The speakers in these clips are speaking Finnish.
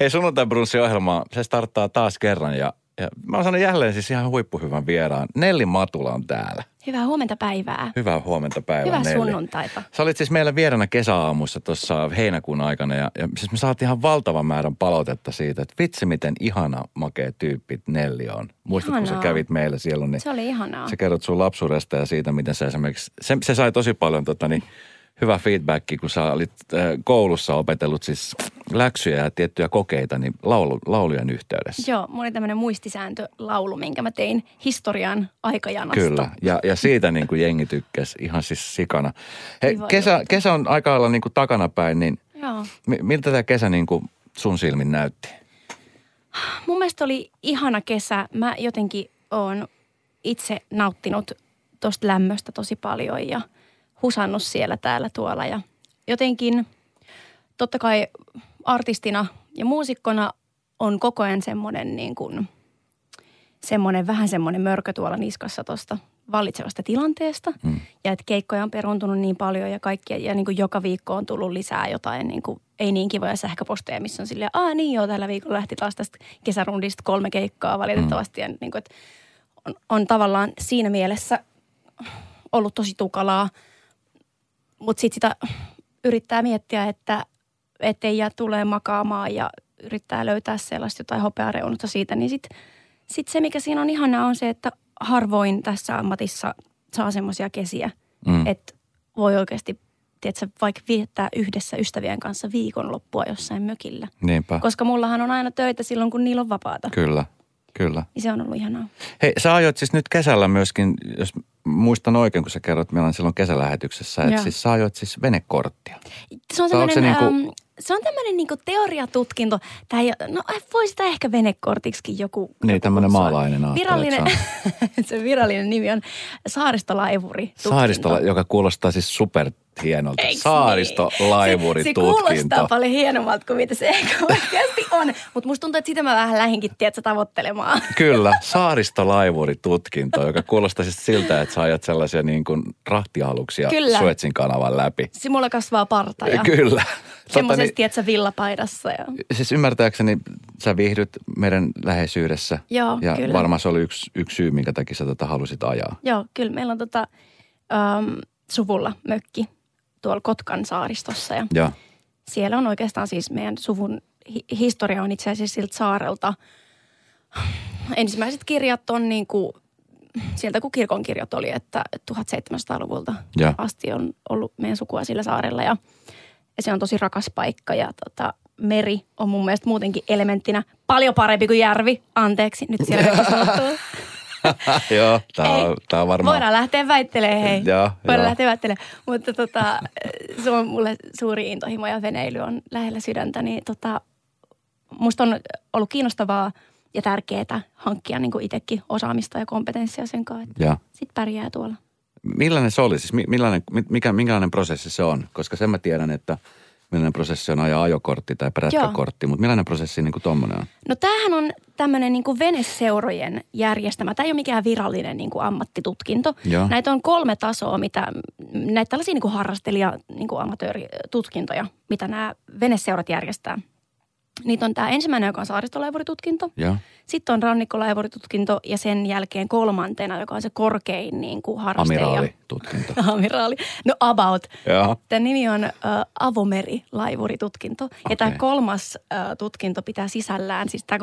Hei, sunnuntai brunssin ohjelmaa, se starttaa taas kerran ja mä oon saanut jälleen siis ihan huippuhyvän vieraan. Nelli Matula on täällä. Hyvää huomenta päivää. Hyvää huomenta päivää, Nelli. Hyvää sunnuntaita. Sä olit siis meillä vieraana kesäaamussa tuossa heinäkuun aikana ja siis me saatiin ihan valtavan määrän palautetta siitä, että vitsi miten ihana makea tyyppi Nelli on. Muistatko, sä kävit meillä siellä? Niin se oli ihanaa. Sä kerrot sun lapsuudesta ja siitä, miten sä esimerkiksi, se sai tosi paljon hyvä feedbacki, kun sä olit koulussa opetellut siis läksyjä ja tiettyjä kokeita, niin laulujen yhteydessä. Joo, mulla oli tämmöinen muistisääntölaulu, minkä mä tein historian aikajanasta. Kyllä, ja siitä niin kuin jengi tykkäsi ihan siis sikana. Hei, kesä on aika lailla niin kuin takanapäin, niin joo. Miltä tämä kesä niin kuin sun silmin näytti? Mun mielestä oli ihana kesä. Mä jotenkin oon itse nauttinut tosta lämmöstä tosi paljon ja husannut siellä täällä tuolla ja jotenkin totta kai artistina ja muusikkona on koko ajan semmoinen mörkö tuolla niskassa tuosta vallitsevasta tilanteesta. Mm. Ja että keikkoja on peruuntunut niin paljon ja kaikkia ja niin kuin joka viikko on tullut lisää jotain niin kuin ei niin kivoja sähköposteja, missä on silleen, tällä viikolla lähti taas tästä kesärundista 3 keikkaa valitettavasti. Ja niin kuin, että on tavallaan siinä mielessä ollut tosi tukalaa. Mutta sitten sitä yrittää miettiä, että ei jää tulee makaamaan ja yrittää löytää sellaista jotain hopeareunusta siitä. Niin sit se, mikä siinä on ihanaa, on se, että harvoin tässä ammatissa saa semmoisia kesiä. Mm. Että voi oikeasti, tiedätkö, vaikka viettää yhdessä ystävien kanssa viikonloppua jossain mökillä. Niinpä. Koska mullahan on aina töitä silloin, kun niillä on vapaata. Kyllä, kyllä. Ja se on ollut ihanaa. Hei, sä ajoit siis nyt kesällä myöskin, jos muistan oikein, kun sä kerrot, meillä on silloin kesälähetyksessä, että siis sä ajoit siis venekorttia. Se on tämmöinen niinku teoriatutkinto. Voi sitä ehkä venekortiksikin joku. Niin, tämmöinen maalainen virallinen, se virallinen nimi on Saaristolaivuri-tutkinto. Joka kuulostaa siis superhienolta. Saaristolaivuri-tutkinto. Se kuulostaa paljon hienommalta kuin mitä se ehkä oikeasti on. Mutta musta tuntuu, että sitä mä vähän lähinkin, tiedätkö, tavoittelemaan. Kyllä, Saaristolaivuri-tutkinto, joka kuulostaa siis siltä, että sä ajat sellaisia niin kuin rahtialuksia Suetsin kanavan läpi. Simulla kasvaa parta. Kyllä. Semmoisesti, tiedätkö, villapaidassa. Ja siis ymmärtääkseni sä viihdyt meidän läheisyydessä. Joo, ja kyllä. Varmaan se oli yksi syy, minkä takia sä tätä halusit ajaa. Joo, kyllä. Meillä on suvulla mökki tuolla Kotkan saaristossa. Ja siellä on oikeastaan siis meidän suvun historia on itse asiassa siltä saarelta. Ensimmäiset kirjat on niin kuin sieltä, kun kirkon kirjat oli, että 1700-luvulta asti on ollut meidän sukua sillä saarella ja se on tosi rakas paikka ja meri on mun mielestä muutenkin elementtinä paljon parempi kuin järvi. Anteeksi, nyt siellä joku sanottuu. Joo, tää on varmaan. Voidaan lähteä väittelemään, hei. Mutta se on mulle suuri intohimo ja veneily on lähellä sydäntä. Niin musta on ollut kiinnostavaa ja tärkeää hankkia niin kuin itsekin osaamista ja kompetenssia sen kanssa. Sitten pärjää tuolla. Millainen se oli? Siis minkälainen prosessi se on? Koska sen mä tiedän, että millainen prosessi on ajaa ajokortti tai perätkäkortti, mutta millainen prosessi niin kuin tommoinen on? No tämähän on tämmöinen niin kuin veneseurojen järjestämä. Tämä ei ole mikään virallinen niin kuin ammattitutkinto. Joo. Näitä on 3 tasoa, näitä tällaisia niin kuin harrastelija, niin kuin amatööritutkintoja, mitä nämä veneseurat järjestää. Niitä on tämä ensimmäinen, joka on saaristolaivuritutkinto. Joo. Sitten on rannikkolaivuritutkinto ja sen jälkeen 3. joka on se korkein niin kuin harrastaja. Amiraalitutkinto. Amiraali. No about. Joo. Tämä nimi on Avomerilaivuri-tutkinto. Okay. Ja tämä 3. tutkinto pitää sisällään. Siis tämä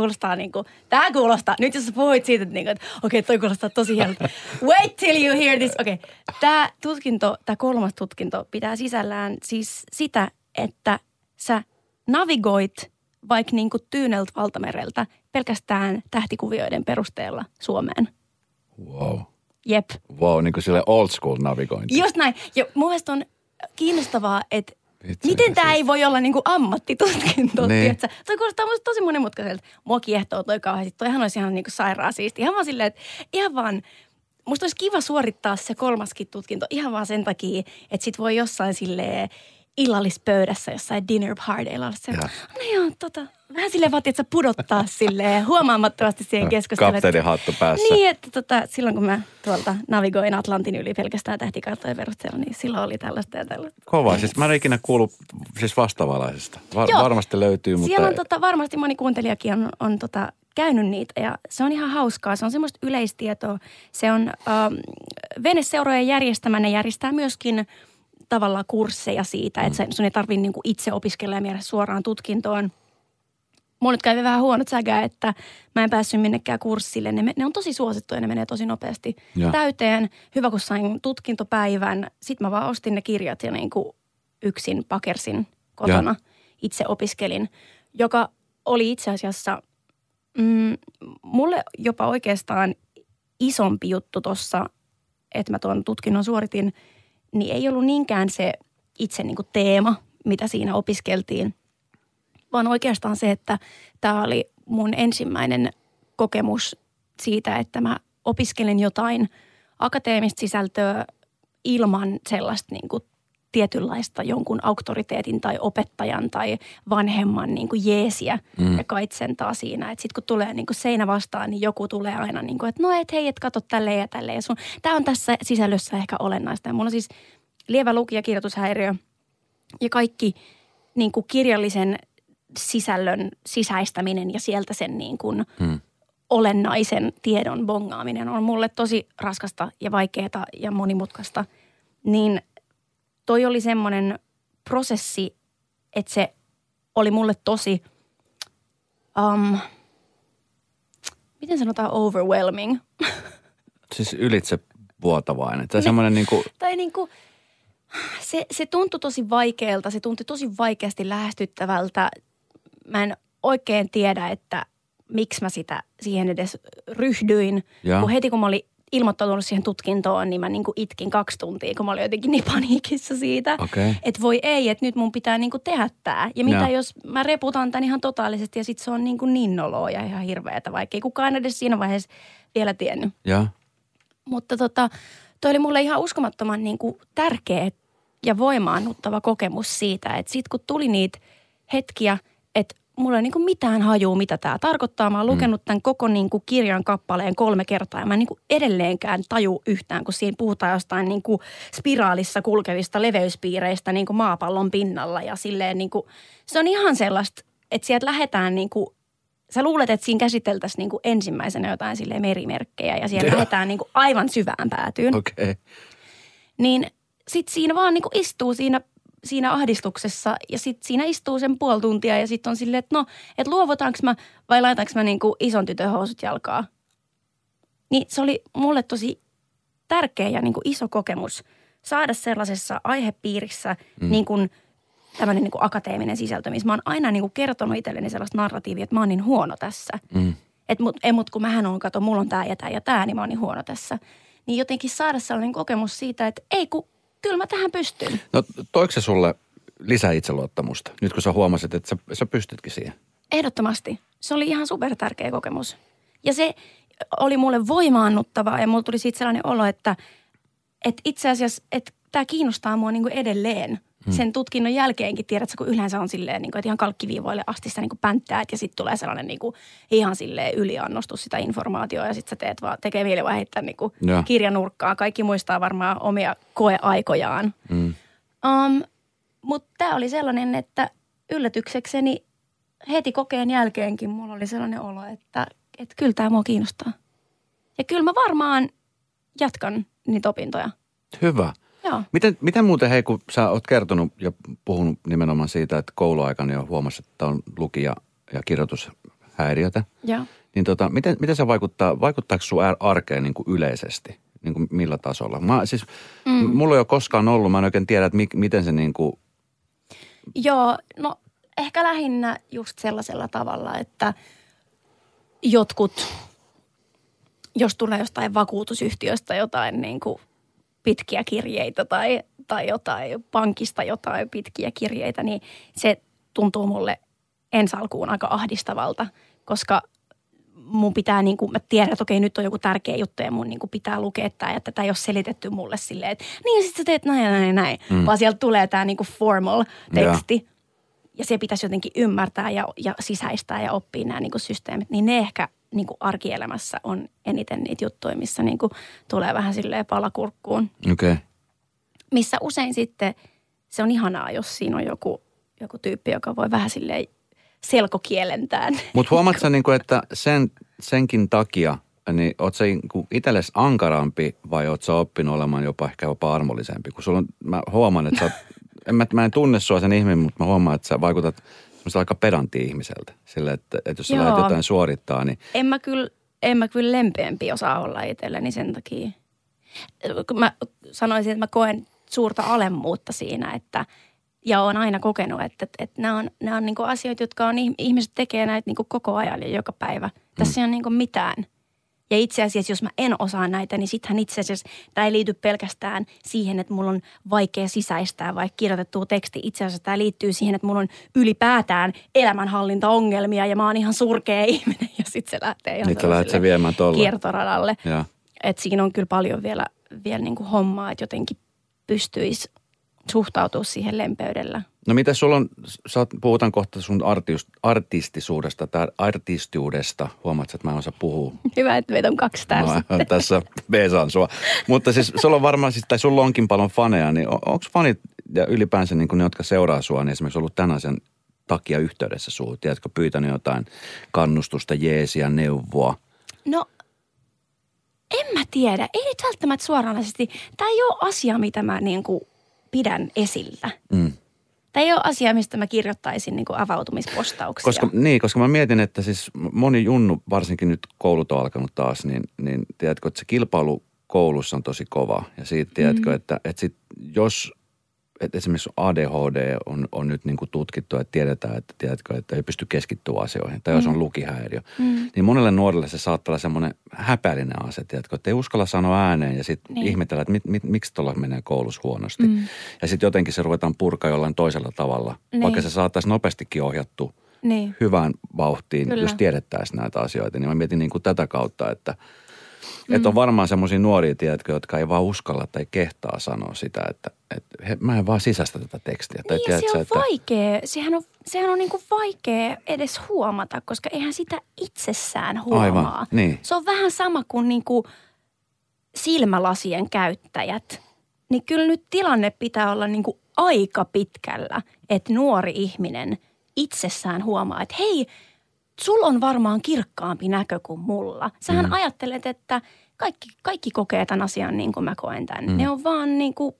kuulostaa, nyt jos puhuit siitä, että okei, toi kuulostaa tosi hienolta. Wait till you hear this. Okei, tämä 3. tutkinto pitää sisällään siis sitä, että sä navigoit vaikka niin kuin Tyyneltä valtamereltä pelkästään tähtikuvioiden perusteella Suomeen. Wow. Jep. Wow, niin kuin sille old school navigointi. Just näin. Ja mun mielestä on kiinnostavaa, että miten tämä ei voi olla niin kuin ammattitutkinto, tiiätsä? Toi kuulostaa musta tosi monimutkaiselta. Mua kiehtoo toi kauheasti. Toihan olisi ihan niin kuin sairaan siistiä. Ihan vaan silleen, että musta olisi kiva suorittaa se 3. tutkinto ihan vaan sen takia, että sit voi jossain silleen illallispöydässä jossain dinner partyilla olla se. Vähän silleen vaatii, että sä pudottaa silleen huomaamattomasti siihen keskusteluun. Kapteenin hattu päässä. Niin, että silloin kun mä tuolta navigoin Atlantin yli pelkästään tähtikarttojen perusteella, niin silloin oli tällaista ja tällaista. Kova. Siis mä en ikinä kuullut siis vastaavalaisesta. Varmasti löytyy, mutta... Siellä on varmasti moni kuuntelijakin on käynyt niitä ja se on ihan hauskaa. Se on semmoista yleistietoa. Se on veneseurojen järjestämä. Ne järjestää myöskin tavallaan kursseja siitä, että sun ei tarvitse niinku itse opiskella ja miedä suoraan tutkintoon. Mulla nyt kävi vähän huonot säkää, että mä en päässyt minnekään kurssille. Ne on tosi suosittuja, ne menee tosi nopeasti täyteen. Hyvä, kun sain tutkintopäivän. Sitten mä vaan ostin ne kirjat ja niinku yksin pakersin kotona. Ja. Itse opiskelin, joka oli itse asiassa mulle jopa oikeastaan isompi juttu tossa, että mä tuon tutkinnon suoritin, niin ei ollut niinkään se itse niinku teema, mitä siinä opiskeltiin. Vaan oikeastaan se, että tämä oli mun ensimmäinen kokemus siitä, että mä opiskelen jotain akateemista sisältöä ilman sellaista niin kuin tietynlaista jonkun auktoriteetin tai opettajan tai vanhemman niin kuin jeesiä ja kaitsentaa siinä. Että sitten kun tulee niin kuin seinä vastaan, niin joku tulee aina niin kuin, että no et hei, et kato tälleen ja tälleen. Tämä on tässä sisällössä ehkä olennaista. Ja mulla on siis lievä luki- ja kirjoitushäiriö ja kaikki niin kuin kirjallisen sisällön sisäistäminen ja sieltä sen niin kuin olennaisen tiedon bongaaminen on mulle tosi raskasta ja vaikeaa ja monimutkaista. Niin toi oli semmoinen prosessi, että se oli mulle tosi, miten sanotaan overwhelming? Siis ylitsevuotavainen. Tai semmoinen niin kuin... Tai niin kuin... Se tuntui tosi vaikealta, se tuntui tosi vaikeasti lähestyttävältä. Mä en oikein tiedä, että miksi mä sitä siihen edes ryhdyin. Ja. Kun heti kun mä olin ilmoittautunut siihen tutkintoon, niin mä niinku itkin 2 tuntia, kun mä olin jotenkin niin paniikissa siitä. Okay. Että voi ei, että nyt mun pitää niinku tehdä tää. Ja mitä jos mä reputan tän ihan totaalisesti ja sit se on niinku niin noloa ja ihan hirveätä, vaikka ei kukaan edes siinä vaiheessa vielä tiennyt. Ja. Mutta toi oli mulle ihan uskomattoman niinku tärkeä ja voimaannuttava kokemus siitä, että sit kun tuli niitä hetkiä, että mulla ei niinku mitään hajua, mitä tää tarkoittaa. Mä oon lukenut tämän koko niinku kirjan kappaleen 3 kertaa ja mä en niinku edelleenkään taju yhtään, kun siinä puhutaan jostain niinku spiraalissa kulkevista leveyspiireistä niinku maapallon pinnalla ja silleen niinku, se on ihan sellaista, että sieltä lähdetään niinku, sä luulet, että siinä käsiteltäisiin niinku ensimmäisenä jotain silleen merimerkkejä ja siellä lähdetään niinku aivan syvään päätyyn. Okay. Niin sit siinä vaan niinku istuu siinä ahdistuksessa ja sit siinä istuu sen 0,5 tuntia ja sit on silleen, että no, että luovutaanko mä vai laitaanko mä niinku ison tytön housut jalkaa. Niin se oli mulle tosi tärkeä ja niinku iso kokemus saada sellaisessa aihepiirissä niinkun tämmöinen niin kuin akateeminen sisältö, missä mä oon aina niin kuin kertonut itselleni sellaista narratiivia, että mä oon niin huono tässä. Että kun mähän oon, kato, mulla on tää ja tää ja tää, niin mä oon niin huono tässä. Niin jotenkin saada sellainen kokemus siitä, että ei kun, kyllä mä tähän pystyn. No toiko se sulle lisää itseluottamusta, nyt kun sä huomasit, että sä pystytkin siihen? Ehdottomasti. Se oli ihan supertärkeä kokemus. Ja se oli mulle voimaannuttavaa ja mulla tuli siitä sellainen olo, että itse asiassa, että tää kiinnostaa mua niin kuin edelleen. Sen tutkinnon jälkeenkin, tiedätkö, kun yleensä on silleen, niin kuin, että ihan kalkkiviivoille asti sä niin kuin pänttäät ja sitten tulee sellainen niin kuin, ihan silleen yliannostus sitä informaatiota ja sitten sä teet vaan, tekee mieli vaan heittää niin kuin kirjanurkkaa. Kaikki muistaa varmaan omia koeaikojaan. Mutta tämä oli sellainen, että yllätyksekseni heti kokeen jälkeenkin mulla oli sellainen olo, että kyllä tämä mua kiinnostaa. Ja kyllä mä varmaan jatkan niitä opintoja. Hyvä. Miten muuten, hei, kun sä oot kertonut ja puhunut nimenomaan siitä, että kouluaikana jo huomasit, että on lukija- ja kirjoitushäiriötä, niin miten se vaikuttaako sun arkeen niin kuin yleisesti, niin kuin millä tasolla? Mulla ei ole koskaan ollut, mä en oikein tiedä, että miten se niin kuin... Joo, no ehkä lähinnä just sellaisella tavalla, että jotkut, jos tulee jostain vakuutusyhtiöstä jotain niin kuin pitkiä kirjeitä tai jotain, pankista jotain pitkiä kirjeitä, niin se tuntuu mulle ensi alkuun aika ahdistavalta, koska mun pitää, niin kuin, mä tiedän, että okei, nyt on joku tärkeä juttu ja mun niin kuin, pitää lukea tämä, että tämä ei ole selitetty mulle silleen, että niin sitten sä teet näin ja näin ja näin. Vaan sieltä tulee tämä niin kuin formal teksti. Yeah. Ja se pitäisi jotenkin ymmärtää ja sisäistää ja oppia nämä niin kuin systeemit. Niin ne ehkä niin kuin arkielämässä on eniten niitä juttuja, missä niin kuin tulee vähän silleen palakurkkuun. Okei. Okay. Missä usein sitten se on ihanaa, jos siinä on joku tyyppi, joka voi vähän silleen selkokielentään. Mutta huomaatko sä, niinku, että senkin takia, niin oot sä niinku itsellesi ankarampi vai oot sä oppinut olemaan jopa armollisempi? Kun sulla on, mä huomaan, että mä en tunne sua sen ihminen, mutta mä huomaan, että sä vaikutat semmoista aika pedantia ihmiseltä. Sillä, että jos sä lähdet jotain suorittaa, niin... En mä kyllä lempeämpi osaa olla itselleni sen takia. Mä sanoisin, että mä koen suurta alemmuutta siinä, että... Ja olen aina kokenut, että nämä on niin kuin asioita, jotka on, ihmiset tekee näitä niin kuin koko ajan ja joka päivä. Tässä ei ole niin kuin mitään. Ja itse asiassa, jos mä en osaa näitä, niin sittenhän itse asiassa tämä ei liity pelkästään siihen, että mulla on vaikea sisäistää vai kirjoitettua teksti. Itse asiassa tämä liittyy siihen, että mulla on ylipäätään elämänhallintaongelmia ja mä oon ihan surkea ihminen. Ja sitten se lähtee ihan kiertoradalle. Että siinä on kyllä paljon vielä niin kuin hommaa, että jotenkin pystyisi... suhtautua siihen lempeydellä. No mitä sulla on, puhutaan kohta sun artistisuudesta tai artistiudesta. Huomaat, että mä en osaa puhua. Hyvä, että meitä on kaksi tässä. No, tässä beesaan sua. Mutta siis sulla on varmaan, tai sulla onkin paljon faneja, niin onko fanit ja ylipäänsä niin ne, jotka seuraa sua, niin esimerkiksi ollut tämän asian takia yhteydessä suun? Tiedätkö, pyytänyt jotain kannustusta, jeesiä, neuvoa? No... en mä tiedä. Ei nyt välttämättä suoranaisesti. Tämä ei ole asia, mitä mä niinku... pidän esillä. Tämä ei ole asia, mistä mä kirjoittaisin niin kuin avautumispostauksia. Koska mä mietin, että siis moni junnu, varsinkin nyt koulut on alkanut taas, niin tiedätkö, että se kilpailu koulussa on tosi kova. Ja siitä tiedätkö, että sit jos esimerkiksi ADHD on nyt niin kuin tutkittu, että tiedetään, että tiedätkö, että ei pysty keskittymään asioihin. Tai jos on lukihäiriö. Niin monelle nuorelle se saattaa olla semmoinen häpälinen ase, tiedätkö, että ei uskalla sanoa ääneen ja sitten ihmetellä, että miksi tuolla menee koulussa huonosti. Ja sitten jotenkin se ruvetaan purkaa jollain toisella tavalla, vaikka se saataisiin nopeastikin ohjattua hyvään vauhtiin, jos tiedettäisiin näitä asioita. Niin mä mietin niin kuin tätä kautta, että on varmaan semmoisia nuoria, tiedätkö, jotka ei vaan uskalla tai kehtaa sanoa sitä, että mä en vaan sisäistä tätä tekstiä. Tai niin, tiedätkö, se on vaikea. Sehän on niin kuin vaikea edes huomata, koska eihän sitä itsessään huomaa. Aivan, niin. Se on vähän sama kuin niinku silmälasien käyttäjät. Niin kyllä nyt tilanne pitää olla niinku aika pitkällä, että nuori ihminen itsessään huomaa, että hei, sulla on varmaan kirkkaampi näkö kuin mulla. Sähän ajattelet, että kaikki kokee tämän asian niin kuin mä koen tämän. Ne on vaan niin kuin,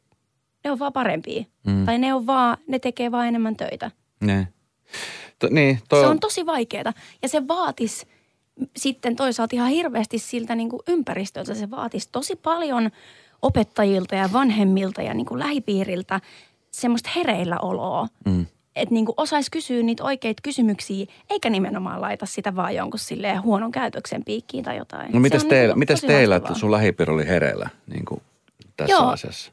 ne on vaan parempia. Tai ne tekee vaan enemmän töitä. Ne. Se on tosi vaikeaa. Ja se vaatisi sitten toisaalta ihan hirveästi siltä niin kuin ympäristöltä. Se vaatisi tosi paljon opettajilta ja vanhemmilta ja niin kuin lähipiiriltä semmoista hereilläoloa. Että niinku osaisi kysyä niitä oikeita kysymyksiä, eikä nimenomaan laita sitä vaan jonkun silleen huonon käytöksen piikkiin tai jotain. No mitäs teillä että sun lähipiiri oli hereillä niinku tässä asiassa?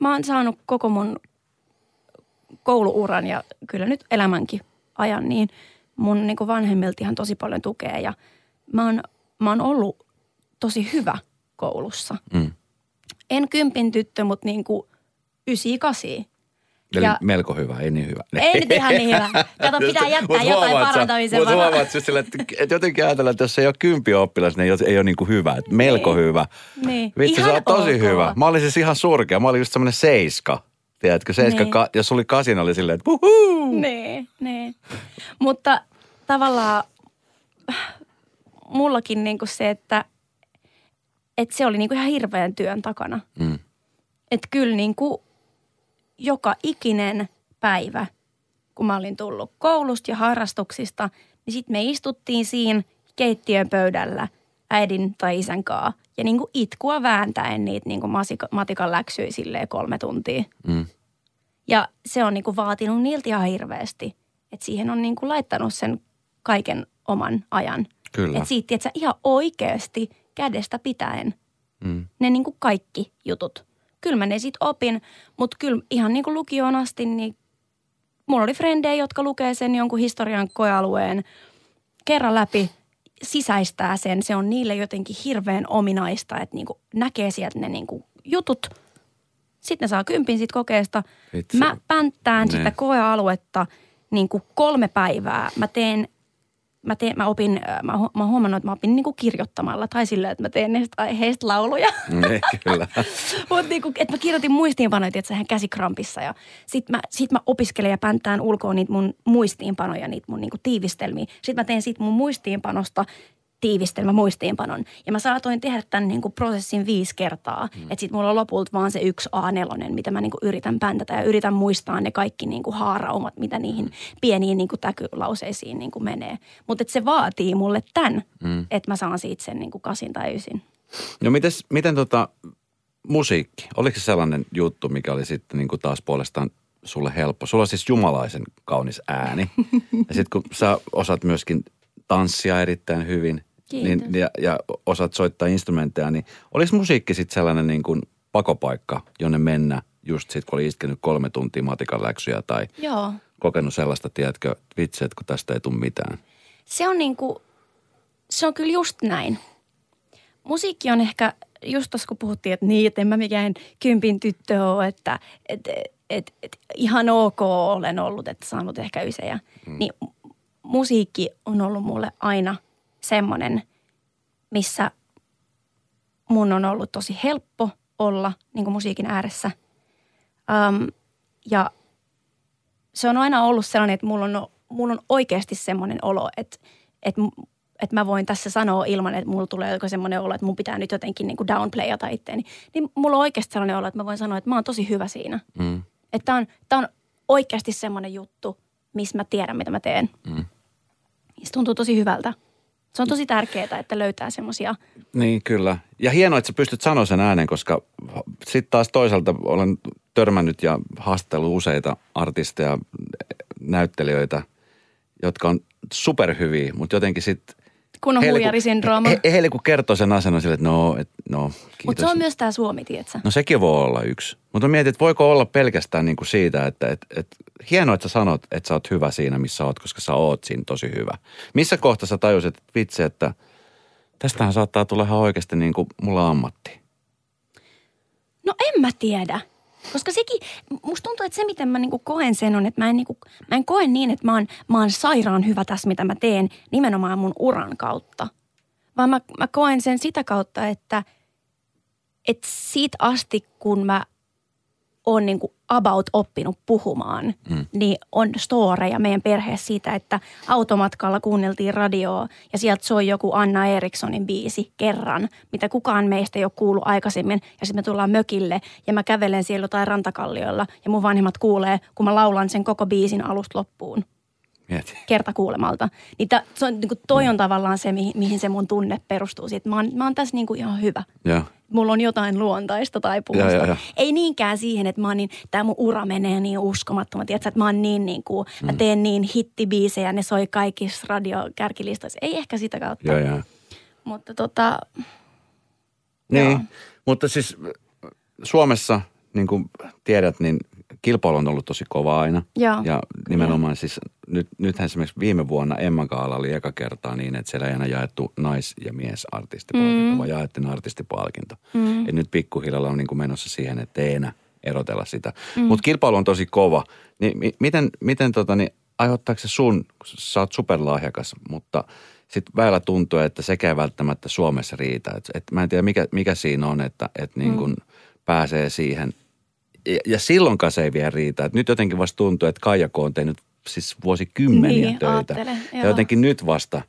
Mä oon saanut koko mun kouluuran ja kyllä nyt elämänkin ajan, niin mun niinku vanhemmilta ihan tosi paljon tukea. Ja mä oon ollut tosi hyvä koulussa. En 10 tyttö, mutta niinku 9-8. Eli melko hyvä, ei niin hyvä. Ei nyt ihan niin hyvä. Kato, pitää jättää jotain parantamisen varaa. Mutta huomaat sillä, että jotenkin ajatellaan, että jos ei ole 10 oppilas, niin ei ole niin kuin hyvä. Että melko hyvä. Niin. Vitsi, sä oot tosi hyvä. Mä olin siis ihan surkea. Mä olin just semmoinen 7. Tiedätkö, 7, jos oli 8, oli silleen, että huhuu. Niin. Mutta tavallaan mullakin niin kuin se, että se oli niin kuin ihan hirveän työn takana. Että kyllä niin kuin... joka ikinen päivä, kun mä olin tullut koulusta ja harrastuksista, niin sitten me istuttiin siinä keittiön pöydällä äidin tai isän kaa. Ja niin kuin itkua vääntäen niitä niin kuin matikan läksyjä silleen 3 tuntia. Ja se on niin kuin vaatinut niiltä ihan hirveästi. Että siihen on niin kuin laittanut sen kaiken oman ajan. Kyllä. Että siitä, että sä ihan oikeasti kädestä pitäen ne niin kuin kaikki jutut. Kyllä mä ne sit opin, mutta kyllä ihan niin kuin lukioon asti, niin mulla oli frendejä, jotka lukee sen jonkun historian koealueen kerran läpi sisäistää sen. Se on niille jotenkin hirveän ominaista, että niinku näkee sieltä ne niinku jutut. Sitten ne saa 10 siitä kokeesta. Itse. Mä pänttään sitä koealuetta niinku 3 päivää. Mä huomannut, että mä opin niinku kirjoittamalla tai sillä, että mä teen näistä aiheista lauluja. Ne, kyllä. Mutta niinku, että mä kirjoitin muistiinpanoja, että sehän käsikrampissa ja sit mä opiskelen ja pänttään ulkoa niitä mun muistiinpanoja, niitä mun niinku tiivistelmiä. Sit mä teen siitä mun muistiinpanosta muistiinpanon. Ja mä saatoin tehdä tämän niinku prosessin 5 kertaa. Että sit mulla on lopulta vaan se 1 A4, mitä mä niinku yritän päntätä ja yritän muistaa ne kaikki niinku haaraumat, mitä niihin pieniin niinku täkylauseisiin niinku menee. Mutta se vaatii mulle tämän, että mä saan siitä sen niinku 8 tai 9. No miten musiikki? Oliko se sellainen juttu, mikä oli sitten niinku taas puolestaan sulle helppo? Sulla on siis jumalaisen kaunis ääni. Ja sit kun sä osaat myöskin tanssia erittäin hyvin ja osaat soittaa instrumentteja, niin oliko musiikki sitten sellainen niin kuin pakopaikka, jonne mennä just sitten, kun oli iskenyt 3 tuntia matikan läksyjä tai kokenut sellaista, tiedätkö, vitsi, kun tästä ei tule mitään? Se on niin kuin, se on kyllä just näin. Musiikki on ehkä, just tuossa kun puhuttiin, että niin, että en mä mikään 10 tyttö ole, että ihan ok olen ollut, että saanut ehkä 9, niin musiikki on ollut mulle aina semmoinen, missä mun on ollut tosi helppo olla niin kuin musiikin ääressä. Ja se on aina ollut sellainen, että mulla on oikeasti semmoinen olo, että mä voin tässä sanoa ilman, että mulla tulee joku semmoinen olo, että mun pitää nyt jotenkin niin kuin downplayata itteeni. Niin mulla on oikeasti sellainen olo, että mä voin sanoa, että mä oon tosi hyvä siinä. Että tää on oikeasti semmoinen juttu, missä mä tiedän, mitä mä teen. Se tuntuu tosi hyvältä. Se on tosi tärkeää, että löytää semmoisia. Niin, kyllä. Ja hienoa, että sä pystyt sanoa sen ääneen, koska sitten taas toisaalta olen törmännyt ja haastellut useita artisteja, näyttelijöitä, jotka on superhyviä, mutta jotenkin sitten kun on huijarisyndrooma. Heille kun kertoo sen asennon sille, että no kiitos. Mutta se on myös tämä Suomi, tietsä. No sekin voi olla yksi. Mutta mietin, että voiko olla pelkästään niinku siitä, että hienoa, että sä sanot, että sä oot hyvä siinä, missä oot, koska sä oot siinä tosi hyvä. Missä kohtaa sä tajusit, että vitsi, että tästähän saattaa tulla ihan oikeasti niinku mulla ammatti? No en mä tiedä. Koska sekin, musta tuntuu, että se miten mä niinku koen sen on, että mä en koe niin, että mä oon sairaan hyvä tässä, mitä mä teen, nimenomaan mun uran kautta. Vaan mä koen sen sitä kautta, että siitä asti, kun mä oon niinku about oppinut puhumaan, niin on storeja meidän perheessä siitä, että automatkalla kuunneltiin radioa ja sieltä soi joku Anna Erikssonin biisi kerran, mitä kukaan meistä ei ole kuullut aikaisemmin. Ja sitten me tullaan mökille ja mä kävelen siellä jotain rantakalliolla ja mun vanhemmat kuulee, kun mä laulan sen koko biisin alusta loppuun. Mieti. Kerta kuulemalta. Niin se on, niinku toi on tavallaan se, mihin se mun tunne perustuu. Siitä mä oon tässä niinku ihan hyvä. Ja. Mulla on jotain luontaista tai puhusta. Ei niinkään siihen, että mä oon niin, tää mun ura menee niin uskomattoman. Tiedätkö, että mä oon niin kuin, mä teen niin hittibiisejä, ne soi kaikissa radiokärkilistoissa. Ei ehkä sitä kautta. Ja. Mutta niin, joo. Mutta siis Suomessa, niin kuin tiedät, niin kilpailu on ollut tosi kova aina. Ja nimenomaan siis nythän esimerkiksi viime vuonna Emma Kaala oli eka kertaa niin, että siellä ei aina jaettu nais- ja miesartistipalkinto, vaan jaettiin artistipalkinto. Et nyt pikkuhiljalla on niin kuin menossa siihen, että ei enää erotella sitä. Mutta kilpailu on tosi kova. Niin miten aiheuttaako se sun, kun sä oot superlahjakas, mutta sitten väillä tuntuu, että sekään välttämättä Suomessa riitä. Et mä en tiedä, mikä siinä on, että niin kuin pääsee siihen. Ja silloinkaan se ei vielä riitä. Et nyt jotenkin vasta tuntuu, että Kaija Koo on tehnyt siis vuosikymmeniä töitä. Aattele, ja jotenkin nyt vasta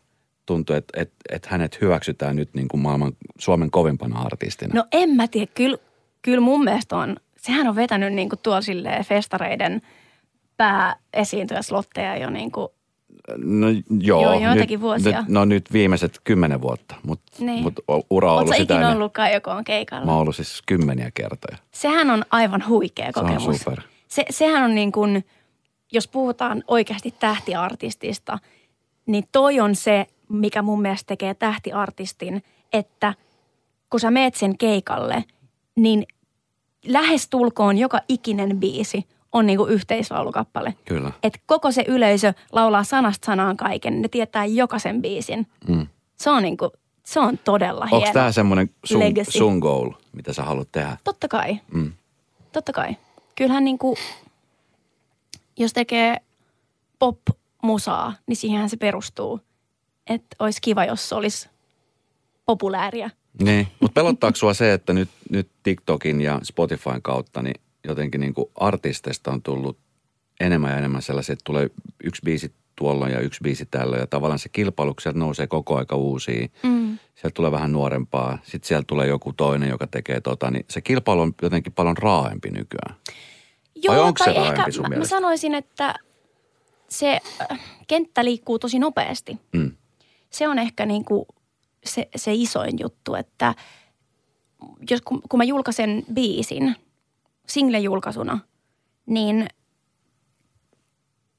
tuntuu, että hänet hyväksytään nyt niin kuin Suomen kovimpana artistina. No en mä tiedä. Kyllä mun mielestä on. Sehän on vetänyt niin kuin tuolla silleen festareiden pääesiintyjä slotteja jo niin kuin. No joo. Joitakin vuosia. Nyt viimeiset 10 vuotta, mutta niin. Ura on ollut sitä. Oletko ikinä ollutkaan joku keikalla? Mä oon ollut siis kymmeniä kertoja. Sehän on aivan huikea kokemus. Se on super. Sehän on niin kuin, jos puhutaan oikeasti tähtiartistista, niin toi on se, mikä mun mielestä tekee tähtiartistin, että kun sä meet sen keikalle, niin lähestulkoon joka ikinen biisi on niinku yhteisvaulukappale. Kyllä. Et koko se yleisö laulaa sanasta sanaan kaiken. Ne tietää jokaisen biisin. Se on niinku, se on todella hieno. Onko tämä semmoinen sun goal, mitä sä haluat tehdä? Totta kai. Mm. Totta kai. Kyllähän niinku, jos tekee pop-musaa, niin siihenhän se perustuu. Että olisi kiva, jos se olisi populääriä. Niin, mutta pelottaako sua se, että nyt TikTokin ja Spotifyn kautta niin jotenkin niinku artisteista on tullut enemmän ja enemmän sellaisia, että tulee yksi biisi tuolloin ja yksi biisi tällöin. Ja tavallaan se kilpailu, kun sieltä nousee koko aika uusia. Mm. Sieltä tulee vähän nuorempaa. Sitten sieltä tulee joku toinen, joka tekee tota. Niin se kilpailu on jotenkin paljon raaempi nykyään. Joo, vai onko se raaempi sun mielestä? Mä sanoisin, että se kenttä liikkuu tosi nopeasti. Mm. Se on ehkä niin kuin se isoin juttu, että jos, kun mä julkaisen biisin single-julkaisuna, niin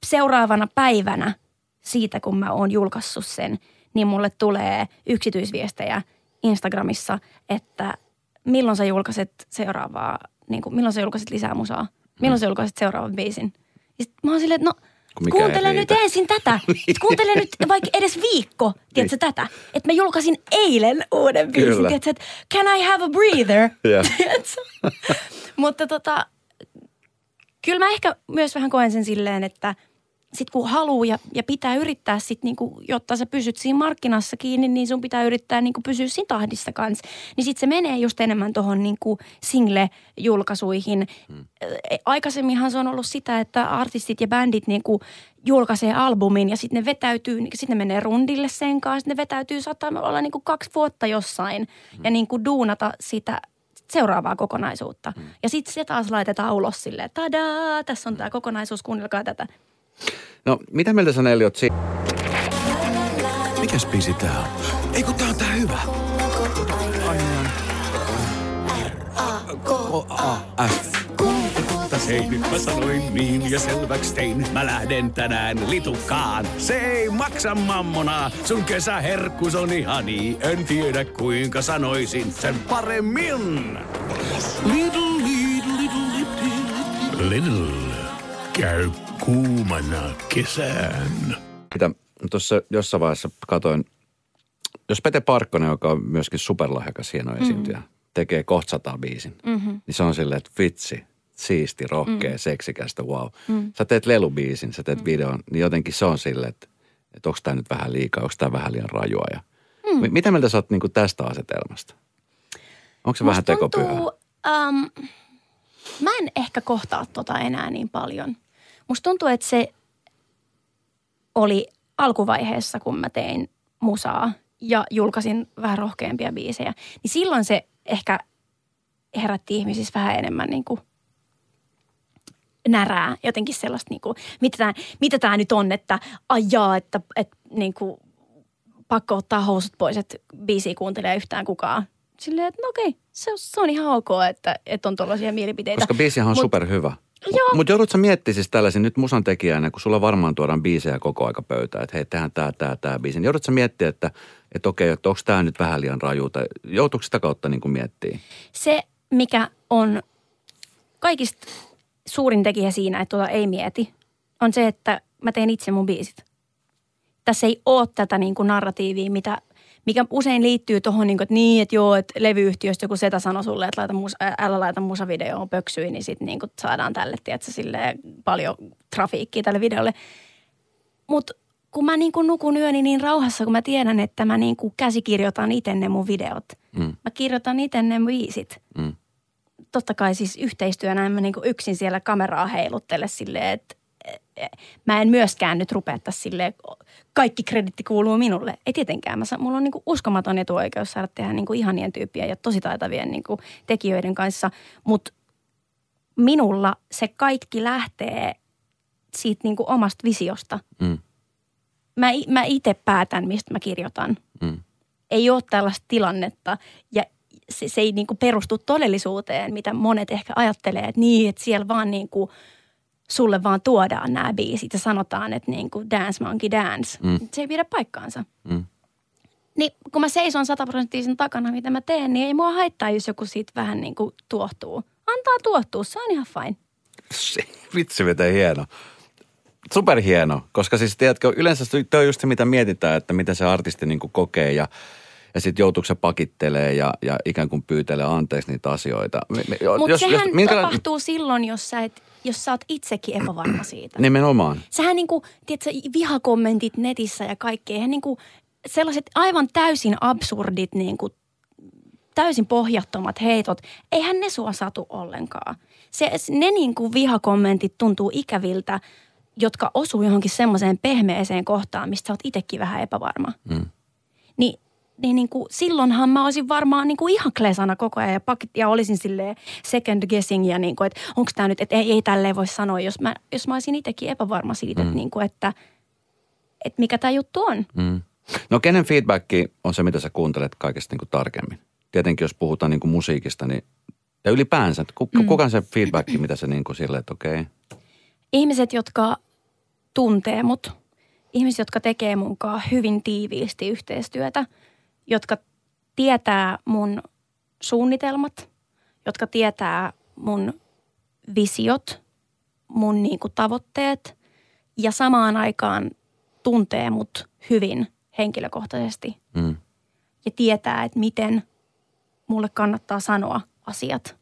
seuraavana päivänä siitä, kun mä oon julkaissut sen, niin mulle tulee yksityisviestejä Instagramissa, että milloin sä julkaiset seuraavaa, niin kuin, milloin sä julkaiset lisää musaa, milloin sä julkaiset seuraavan biisin. Ja sit mä oon silleen, että no kuuntele nyt ensin tätä. Kuuntele nyt vaikka edes viikko, tiedätkö tätä. Että mä julkaisin eilen uuden biisin, tiedätkö, että can I have a breather? Mutta kyllä mä ehkä myös vähän koen sen silleen, että sit kun haluaa ja pitää yrittää sit niinku, jotta sä pysyt siinä markkinassa kiinni, niin sun pitää yrittää niinku pysyä siinä tahdissa kanssa. Niin sit se menee just enemmän tohon niinku single-julkaisuihin. Aikaisemminhan se on ollut sitä, että artistit ja bändit niinku julkaisee albumin ja sit ne vetäytyy, sit ne menee rundille sen kanssa. Sit ne vetäytyy, saattaa olla niinku 2 vuotta jossain ja niinku duunata sitä seuraavaa kokonaisuutta. Ja sit se taas laitetaan ulos silleen, tadaa, tässä on tää kokonaisuus, kuunnelkaa tätä. No, mitä mieltä sä Nelli oot siinä? Mikäs biisi tää on? Ei kun tää on tää hyvä. R-A-K-A-F. Hei, nyt mä sanoin niin ja selväks tein. Mä lähden tänään litukaan. Se ei maksa mammonaa. Sun kesäherkkus on ihani. En tiedä kuinka sanoisin sen paremmin. Little, little, little, little. Little. Käy kuumana kesään. Mitä tuossa jossain vaiheessa katoin, jos Pete Parkkonen, joka on myöskin superlahjakas hieno esiintyjä, tekee kohta 100 biisin, niin se on silleen, että vitsi, siisti, rohkea, seksikästä, wow. Sä teet lelubiisin, sä teet videon, niin jotenkin se on silleen, että onko tää nyt vähän liikaa, onko tää vähän liian rajua. Ja mitä mieltä sä oot niinku tästä asetelmasta? Onko se musta vähän tekopyhää? Mä en ehkä kohtaa tota enää niin paljon. Musta tuntuu, että se oli alkuvaiheessa, kun mä tein musaa ja julkaisin vähän rohkeampia biisejä. Niin silloin se ehkä herätti ihmisissä vähän enemmän niin kuin närää. Jotenkin sellaista, niin kuin, mitä tää nyt on, että ajaa, että niin kuin, pakko ottaa housut pois, että biisiä kuuntelee yhtään kukaan. Silleen, että no okei, se on ihan ok, että on tuollaisia mielipiteitä. Koska biisihän on superhyvä. Mutta joudutko sä miettimään siis tällaisen nyt musan tekijänä, kun sulla varmaan tuodaan biisejä koko aika pöytään, että hei, tehdään tää biisi. Niin joudutko sä miettimään, että okei, että onko tää nyt vähän liian raju, tai joutuuko sitä kautta niin kuin miettimään? Se, mikä on kaikista suurin tekijä siinä, että tuota ei mieti, on se, että mä teen itse mun biisit. Tässä ei ole tätä niin kuin narratiivia, mikä usein liittyy tuohon, niin että joo, että levyyhtiöstä joku setä sanoi sulle, että älä laita musavideoon pöksyyn, niin sitten niin saadaan tälle, tiedätkö, silleen paljon trafiikkiä tälle videolle. Mutta kun mä niin nukun yöni niin rauhassa, kun mä tiedän, että mä niin käsikirjoitan itse ne mun videot. Mä kirjoitan itse ne biisit. Totta kai siis yhteistyönä en mä niin yksin siellä kameraa heiluttele silleen, että mä en myöskään nyt rupea tässä silleen, kaikki kreditti kuuluu minulle. Ei tietenkään. Mulla on niinku uskomaton etuoikeus saada tehdä niinku ihanien tyyppiä ja tosi taitavien niinku tekijöiden kanssa. Mutta minulla se kaikki lähtee siitä niinku omasta visiosta. Mä itse päätän, mistä mä kirjoitan. Ei ole tällaista tilannetta ja se ei niinku perustu todellisuuteen, mitä monet ehkä ajattelee, että niin, että siellä vaan niinku sulle vaan tuodaan nämä biisit ja sanotaan, että niin kuin dance monkey dance. Se ei pidä paikkaansa. Niin kun mä seison 100% sen takana, mitä mä teen, niin ei mua haittaa, jos joku siitä vähän niin kuin tuohtuu. Antaa tuohtua, se on ihan fine. Vitsi, mitä hieno. superhieno, koska siis tiedätkö, yleensä toi on just se, mitä mietitään, että mitä se artisti niin kuin kokee ja sitten joutuuko se pakittelee ja ikään kuin pyytelee anteeksi niitä asioita. Mutta sehän tapahtuu silloin, jos sä oot itsekin epävarma siitä. Nimenomaan. Sähän niinku, tiedätkö, vihakommentit netissä ja kaikki, eihän niinku sellaiset aivan täysin absurdit niinku, täysin pohjattomat heitot, eihän ne sua satu ollenkaan. Ne niinku vihakommentit tuntuu ikäviltä, jotka osuu johonkin semmoiseen pehmeeseen kohtaan, mistä sä oot itsekin vähän epävarma. Mm. Niin, silloinhan mä olisin varmaan niin kuin ihan klesana koko ajan ja olisin silleen second guessing ja niin kuin, että onko tämä nyt, että ei tälleen voi sanoa, jos mä olisin itsekin epävarma siitä, että, niin kuin, että mikä tämä juttu on. Mm. No kenen feedbacki on se, mitä sä kuuntelet kaikesta niin kuin tarkemmin? Tietenkin jos puhutaan niin kuin musiikista, niin ja ylipäänsä, kuka on se feedbacki, mitä sä niin kuin silleen, että okei? Ihmiset, jotka tuntee mut, ihmiset, jotka tekee munkaan hyvin tiiviisti yhteistyötä, jotka tietää mun suunnitelmat, jotka tietää mun visiot, mun niinku tavoitteet ja samaan aikaan tuntee mut hyvin henkilökohtaisesti. Mm. Ja tietää, että miten mulle kannattaa sanoa asiat.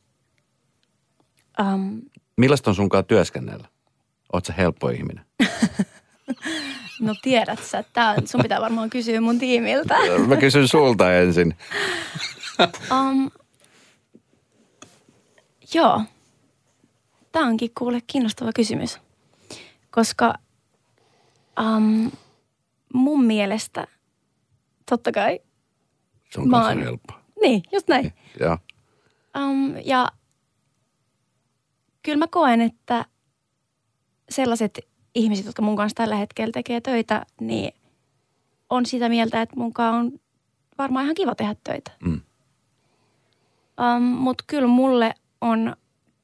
Millaista on sunkaan työskennellä? Oot sä helppo ihminen? No tiedät sä, että sun pitää varmaan kysyä mun tiimiltä. Mä kysyn sulta ensin. Joo. Tää onkin kuule kiinnostava kysymys. Koska mun mielestä, totta kai. Sun kanssa on helppoa. Niin, just näin. Joo. Ja kyllä mä koen, että sellaiset ihmiset, jotka mun kanssa tällä hetkellä tekee töitä, niin on sitä mieltä, että munkaan on varmaan ihan kiva tehdä töitä. Mm. Mutta kyllä mulle on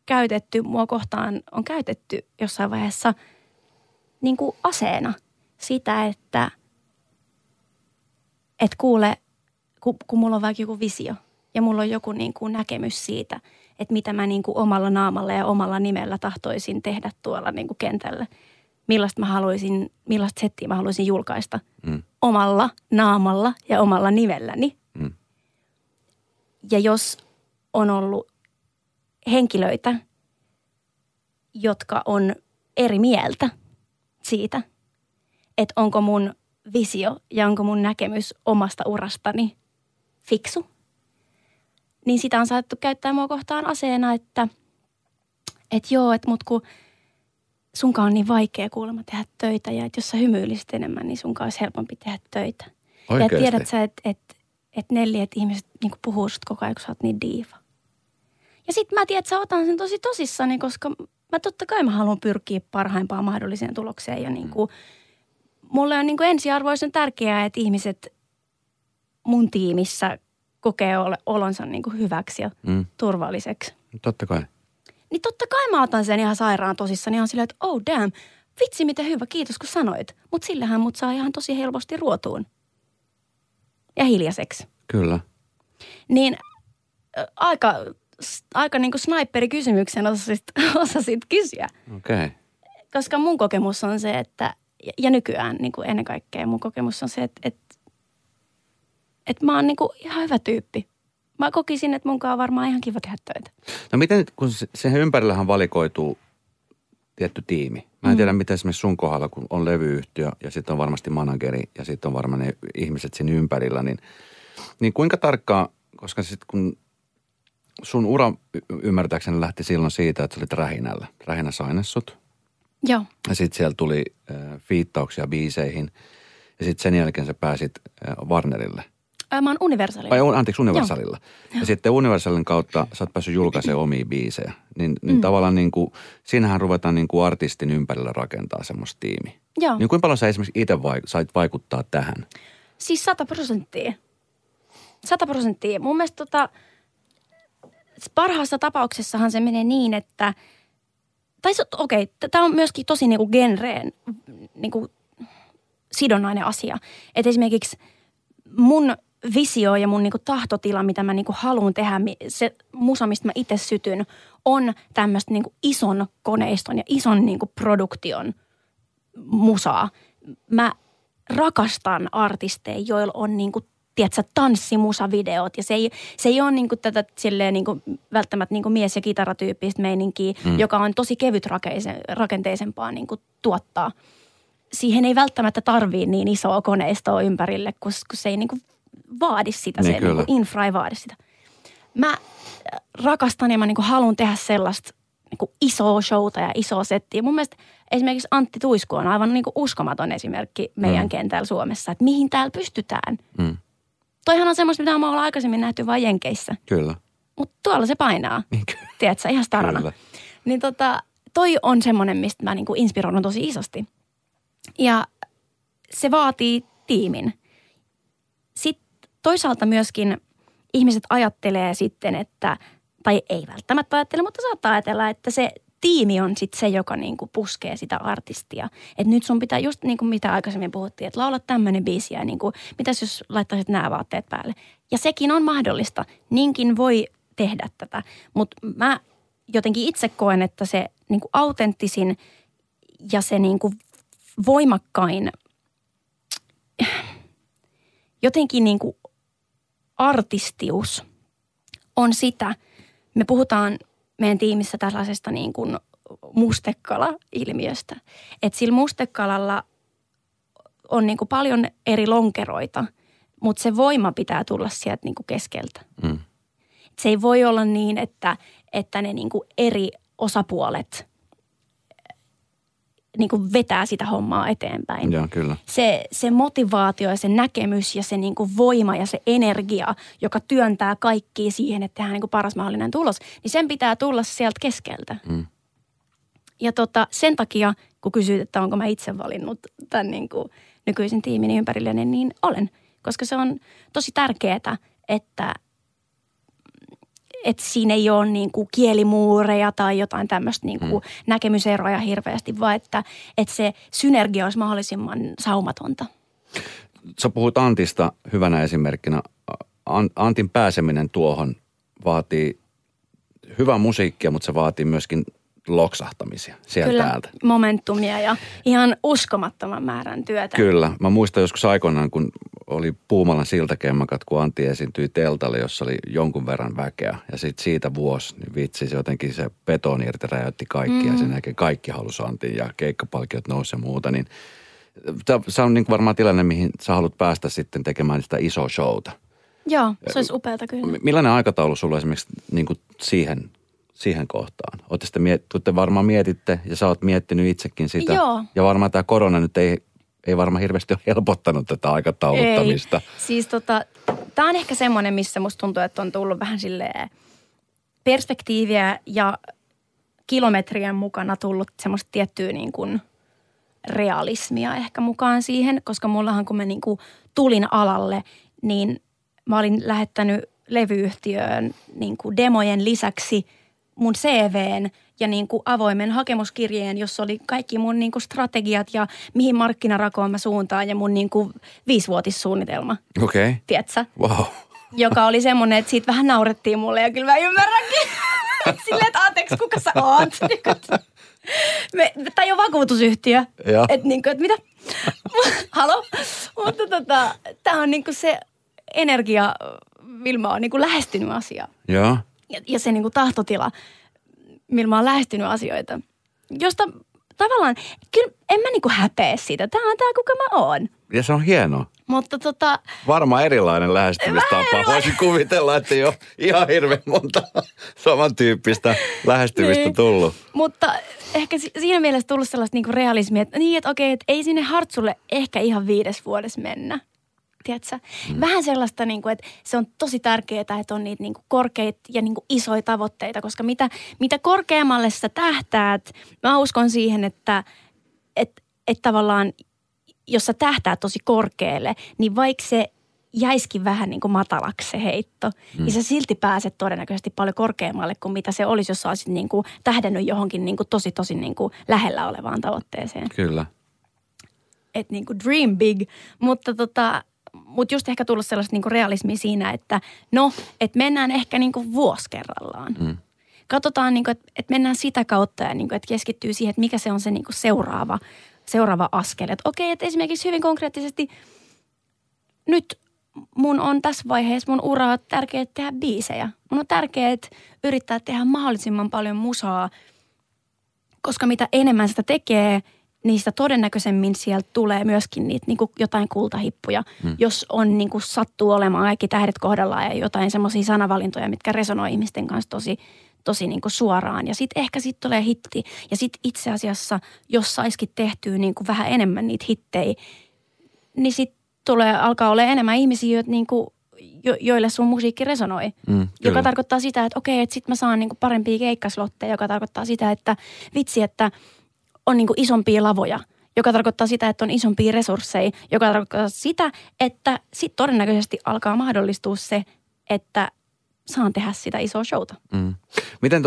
käytetty, mua kohtaan on käytetty jossain vaiheessa niin kuin aseena sitä, että et kuule, kun mulla on vaikka joku visio ja mulla on joku niin kuin näkemys siitä, että mitä mä niin kuin omalla naamalla ja omalla nimellä tahtoisin tehdä tuolla niin kuin kentällä. Millaista settiä mä haluaisin julkaista omalla naamalla ja omalla nivelläni. Mm. Ja jos on ollut henkilöitä, jotka on eri mieltä siitä, että onko mun visio ja onko mun näkemys omasta urastani fiksu, niin sitä on saattu käyttää mua kohtaan aseena, että joo, että mut kun sunkaan on niin vaikea kuulemma tehdä töitä ja että jos sä hymyilisit enemmän, niin sunkaan olisi helpompi tehdä töitä. Oikeasti? Ja tiedät sä, että Nelli, että ihmiset niin kuin puhuu sut koko ajan, kun sä oot niin diiva. Ja sit mä tiedän, että sä otan sen tosi tosissani, koska mä totta kai mä haluan pyrkiä parhaimpaan mahdolliseen tulokseen. Ja niin kuin, mulle on niin kuin ensiarvoisen tärkeää, että ihmiset mun tiimissä kokee olonsa niin kuin hyväksi ja turvalliseksi. Totta kai. Niin totta kai mä otan sen ihan sairaan tosissaan, ihan silleen, että oh damn, vitsi miten hyvä, kiitos kun sanoit. Mutta sillähän mut saa ihan tosi helposti ruotuun. Ja hiljaiseksi. Kyllä. Niin aika niinku sniperi-kysymyksen osasit kysyä. Okei. Okay. Koska mun kokemus on se, että, ja nykyään niinku ennen kaikkea mun kokemus on se, että mä oon niinku ihan hyvä tyyppi. Mä kokisin, että munkaan on varmaan ihan kiva tehdä töitä. No miten, kun sen ympärillähän valikoituu tietty tiimi. Mä en tiedä, mitä esimerkiksi sun kohdalla, kun on levyyhtiö ja sitten on varmasti manageri ja sitten on varmaan ne ihmiset siinä ympärillä. Niin kuinka tarkkaan, koska sitten kun sun ura ymmärtääkseni lähti silloin siitä, että sä olit Rähinällä. Rähinä saines sut. Joo. Ja sitten siellä tuli fiittauksia biiseihin ja sitten sen jälkeen sä pääsit Warnerille. Mä oon Universalilla. Universalilla. Joo. Ja sitten Universalin kautta sä oot päässyt julkaisemaan omia biisejä. Niin tavallaan niin kuin, siinähän ruvetaan niin kuin artistin ympärillä rakentaa semmoista tiimiä. Joo. Niin kuin paljon sä esimerkiksi itse sait vaikuttaa tähän? Siis 100%. 100%. Mun mielestä parhaassa tapauksessahan se menee niin, että tai okei, tää on myöskin tosi niin kuin genreen niin kuin sidonnainen asia. Että esimerkiksi mun visio ja mun niinku tahtotila, mitä mä niinku haluan tehdä, se musa, mistä mä itse sytyn, on tämmöistä niinku ison koneiston ja ison niinku produktion musaa. Mä rakastan artisteja, joilla on niinku, tiedätkö, tanssimusavideot. Ja se ei ole niinku tätä silleen niinku, välttämättä niinku mies- ja kitaratyyppistä meininkiä, joka on tosi kevyt rakenteisempaa niinku, tuottaa. Siihen ei välttämättä tarvii niin isoa koneistoa ympärille, kun se ei niinku vaadi sitä, niin se niinku, infra ei vaadi sitä. Mä rakastan ja mä niinku haluan tehdä sellaista niinku isoa showta ja isoa settiä. Mun mielestä esimerkiksi Antti Tuisku on aivan niinku uskomaton esimerkki meidän kentällä Suomessa, että mihin täällä pystytään. Toihan on semmoista, mitä me ollaan aikaisemmin nähty vain Jenkeissä. Kyllä. Mutta tuolla se painaa. Tiedätkö, ihan starana. Kyllä. Niin toi on semmoinen, mistä mä niinku inspiroidun tosi isosti. Ja se vaatii tiimin. Sitten toisaalta myöskin ihmiset ajattelee sitten, että, tai ei välttämättä ajattele, mutta saattaa ajatella, että se tiimi on sitten se, joka niinku puskee sitä artistia. Että nyt sun pitää, just niin kuin mitä aikaisemmin puhuttiin, että laula tämmöinen biisi ja niinku, mitäs jos laittaisit nämä vaatteet päälle. Ja sekin on mahdollista, niinkin voi tehdä tätä. Mutta mä jotenkin itse koen, että se niinku autenttisin ja se niinku voimakkain jotenkin niinku artistius on sitä, me puhutaan meidän tiimissä tällaisesta niin kuin mustekala-ilmiöstä. Että sillä mustekalalla on niin kuin paljon eri lonkeroita, mutta se voima pitää tulla sieltä niin kuin keskeltä. Se ei voi olla niin, että ne niin kuin eri osapuolet niin kuin vetää sitä hommaa eteenpäin. Joo, kyllä. Se motivaatio ja se näkemys ja se niin kuin voima ja se energia, joka työntää kaikkia siihen, että tehdään niin kuin paras mahdollinen tulos, niin sen pitää tulla sieltä keskeltä. Ja sen takia, kun kysyt, että onko mä itse valinnut tämän niin kuin nykyisen tiimin ympärilleni, niin olen. Koska se on tosi tärkeää, että siinä ei ole niin kuin kielimuureja tai jotain tämmöistä niin kuin näkemyseroja hirveästi, vaan että se synergia olisi mahdollisimman saumatonta. Sä puhut Antista hyvänä esimerkkinä. Antin pääseminen tuohon vaatii hyvää musiikkia, mutta se vaatii myöskin loksahtamisia sieltä täältä. Kyllä, momentumia ja ihan uskomattoman määrän työtä. Kyllä. Mä muistan joskus aikoinaan, kun oli Puumalan siltakemmakat, kun Antti esiintyi teltalle, jossa oli jonkun verran väkeä. Ja sitten siitä vuosi, niin vitsi, se jotenkin se betoni irti räjäytti kaikki ja sen jälkeen kaikki halusi Antin ja keikkapalkiot nousi ja muuta. Niin, se on niin varmaan tilanne, mihin sä haluat päästä sitten tekemään sitä isoa showta. Joo, se olisi upeata kyllä. Millainen aikataulu sulla esimerkiksi niin kuin siihen kohtaan? Te varmaan mietitte ja sä oot miettinyt itsekin sitä. Joo. Ja varmaan tämä korona nyt ei varmaan hirveästi ole helpottanut tätä aikatauluttamista. Ei. Siis tää on ehkä semmoinen, missä musta tuntuu, että on tullut vähän silleen perspektiiviä ja kilometrien mukana tullut semmoista tiettyä niin kuin realismia ehkä mukaan siihen. Koska mullahan kun mä niin kuin tulin alalle, niin mä olin lähettänyt levyyhtiöön niin kuin demojen lisäksi mun CV:n ja niin kuin avoimen hakemuskirjeen, jossa oli kaikki mun niin kuin strategiat ja mihin markkinarakoon mä suuntaan ja mun niin kuin 5-vuotissuunnitelma. Okei. Okay. Tiedätkö? Wow. Joka oli semmoinen, että siitä vähän naurettiin mulle ja kyllä mä ymmärränkin. Silleen, että anteeksi, kuka sä oot? Tämä ei ole vakuutusyhtiö. Että niin kuin, että mitä? Halo? Mutta tämä on niin kuin se energia, millä mä oon niin kuin lähestynyt asiaa. Joo. Ja se niin kuin tahtotila, millä mä oon lähestynyt asioita, josta tavallaan, kyllä en mä niin kuin häpeä siitä. Tämä on tämä, kuka mä oon. Ja se on hienoa. Mutta varmaan erilainen lähestymistapa. Voisin kuvitella, että ei ole ihan hirveän monta samantyyppistä lähestymistä niin tullut. Mutta ehkä siinä mielessä tullut sellaista niin kuin realismia, että niin, että okei, että ei sinne hartsulle ehkä ihan 5 vuodessa mennä. Tiedätkö? Vähän sellaista, niin kuin, että se on tosi tärkeää, että on niitä niin kuin korkeita ja niin kuin isoja tavoitteita, koska mitä korkeammalle sä tähtäät, mä uskon siihen, että tavallaan, jos sä tähtäät tosi korkealle, niin vaikka se jäisikin vähän niin kuin matalaksi se heitto, niin sä silti pääset todennäköisesti paljon korkeammalle kuin mitä se olisi, jos sä olisit niin kuin tähdännyt johonkin niin kuin tosi niin kuin lähellä olevaan tavoitteeseen. Kyllä. Että niin kuin dream big, mutta Mutta just ehkä tullut sellaista niinku realismia siinä, että mennään ehkä niinku vuosi kerrallaan. Katsotaan, niinku, että mennään sitä kautta ja niinku, että keskittyy siihen, että mikä se on se niinku seuraava seuraava askel. Että okei, että esimerkiksi hyvin konkreettisesti nyt mun on tässä vaiheessa mun uraa tärkeää tehdä biisejä. Mun on tärkeää yrittää tehdä mahdollisimman paljon musaa, koska mitä enemmän sitä tekee, niin sitä todennäköisemmin sieltä tulee myöskin niitä niin kuin jotain kultahippuja. Jos on niin kuin sattuu olemaan kaikki tähdet kohdallaan ja jotain semmoisia sanavalintoja, mitkä resonoi ihmisten kanssa tosi niin kuin suoraan. Ja sitten ehkä sit tulee hitti. Ja sitten itse asiassa, jos saisikin tehtyä niin kuin vähän enemmän niitä hittejä, niin sitten alkaa olla enemmän ihmisiä, joita niin kuin, joille sun musiikki resonoi. Joka tarkoittaa sitä, että okei, että sitten mä saan niin kuin parempia keikkaslotteja, joka tarkoittaa sitä, että vitsi, että on niin kuin isompia lavoja, joka tarkoittaa sitä, että on isompia resursseja, joka tarkoittaa sitä, että sitten todennäköisesti alkaa mahdollistua se, että saan tehdä sitä isoa showta. Miten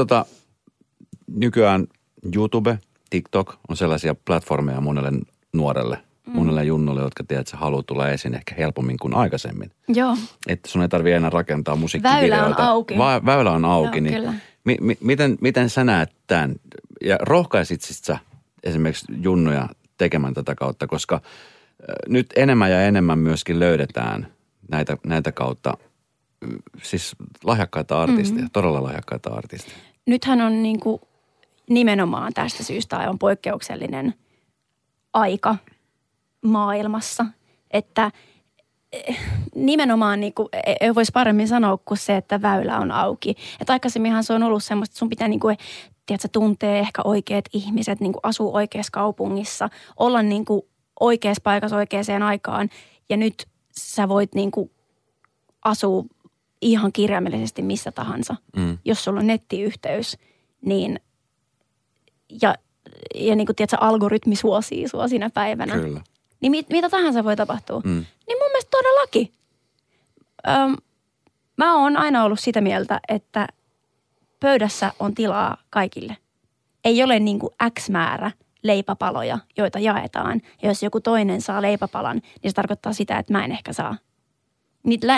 nykyään YouTube, TikTok on sellaisia platformeja monelle nuorelle, monelle junnulle, jotka tiedät, että sä haluat tulla esiin ehkä helpommin kuin aikaisemmin. Joo. Että sun ei tarvitse enää rakentaa musiikkivideoita. Väylä on auki. Väylä on auki. Joo, niin kyllä. Miten sä näet tämän? Ja rohkaisit sä esimerkiksi junnuja tekemään tätä kautta, koska nyt enemmän ja enemmän myöskin löydetään näitä kautta, siis lahjakkaita artisteja, todella lahjakkaita artisteja. Nythän on niin kuin nimenomaan tästä syystä aivan poikkeuksellinen aika maailmassa, että nimenomaan niin kuin, ei voisi paremmin sanoa kuin se, että väylä on auki. Että aikaisemminhan se on ollut semmoista, että sun pitää niin kuin, tiedätkö, tuntee ehkä oikeat ihmiset, niin kuin asuu oikeassa kaupungissa, olla niin kuin oikeassa paikassa oikeaan aikaan. Ja nyt sä voit niin kuin asua ihan kirjaimellisesti missä tahansa. Jos sulla on nettiyhteys, niin ja niin kuin, tiedätkö, algoritmi suosii sua siinä päivänä. Kyllä. Niin mitä tahansa voi tapahtua. Niin mun mielestä todellakin. Mä oon aina ollut sitä mieltä, että pöydässä on tilaa kaikille. Ei ole niin kuin X määrä leipäpaloja, joita jaetaan. Ja jos joku toinen saa leipäpalan, niin se tarkoittaa sitä, että mä en ehkä saa.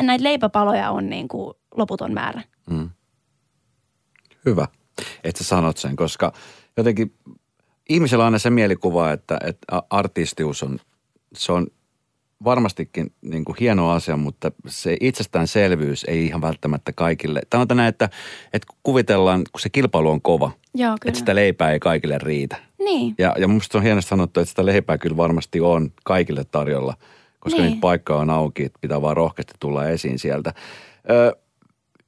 Näitä leipäpaloja on niin kuin loputon määrä. Hyvä, että sä sanot sen, koska jotenkin ihmisellä on aina se mielikuva, että artistius on, se on varmastikin niin kuin hieno asia, mutta se itsestäänselvyys ei ihan välttämättä kaikille. Tämä on näin, että kuvitellaan, kun se kilpailu on kova, joo, että sitä leipää ei kaikille riitä. Niin. Ja musta on hienosti sanottu, että sitä leipää kyllä varmasti on kaikille tarjolla, koska niin. Nyt paikka on auki, että pitää vaan rohkeasti tulla esiin sieltä.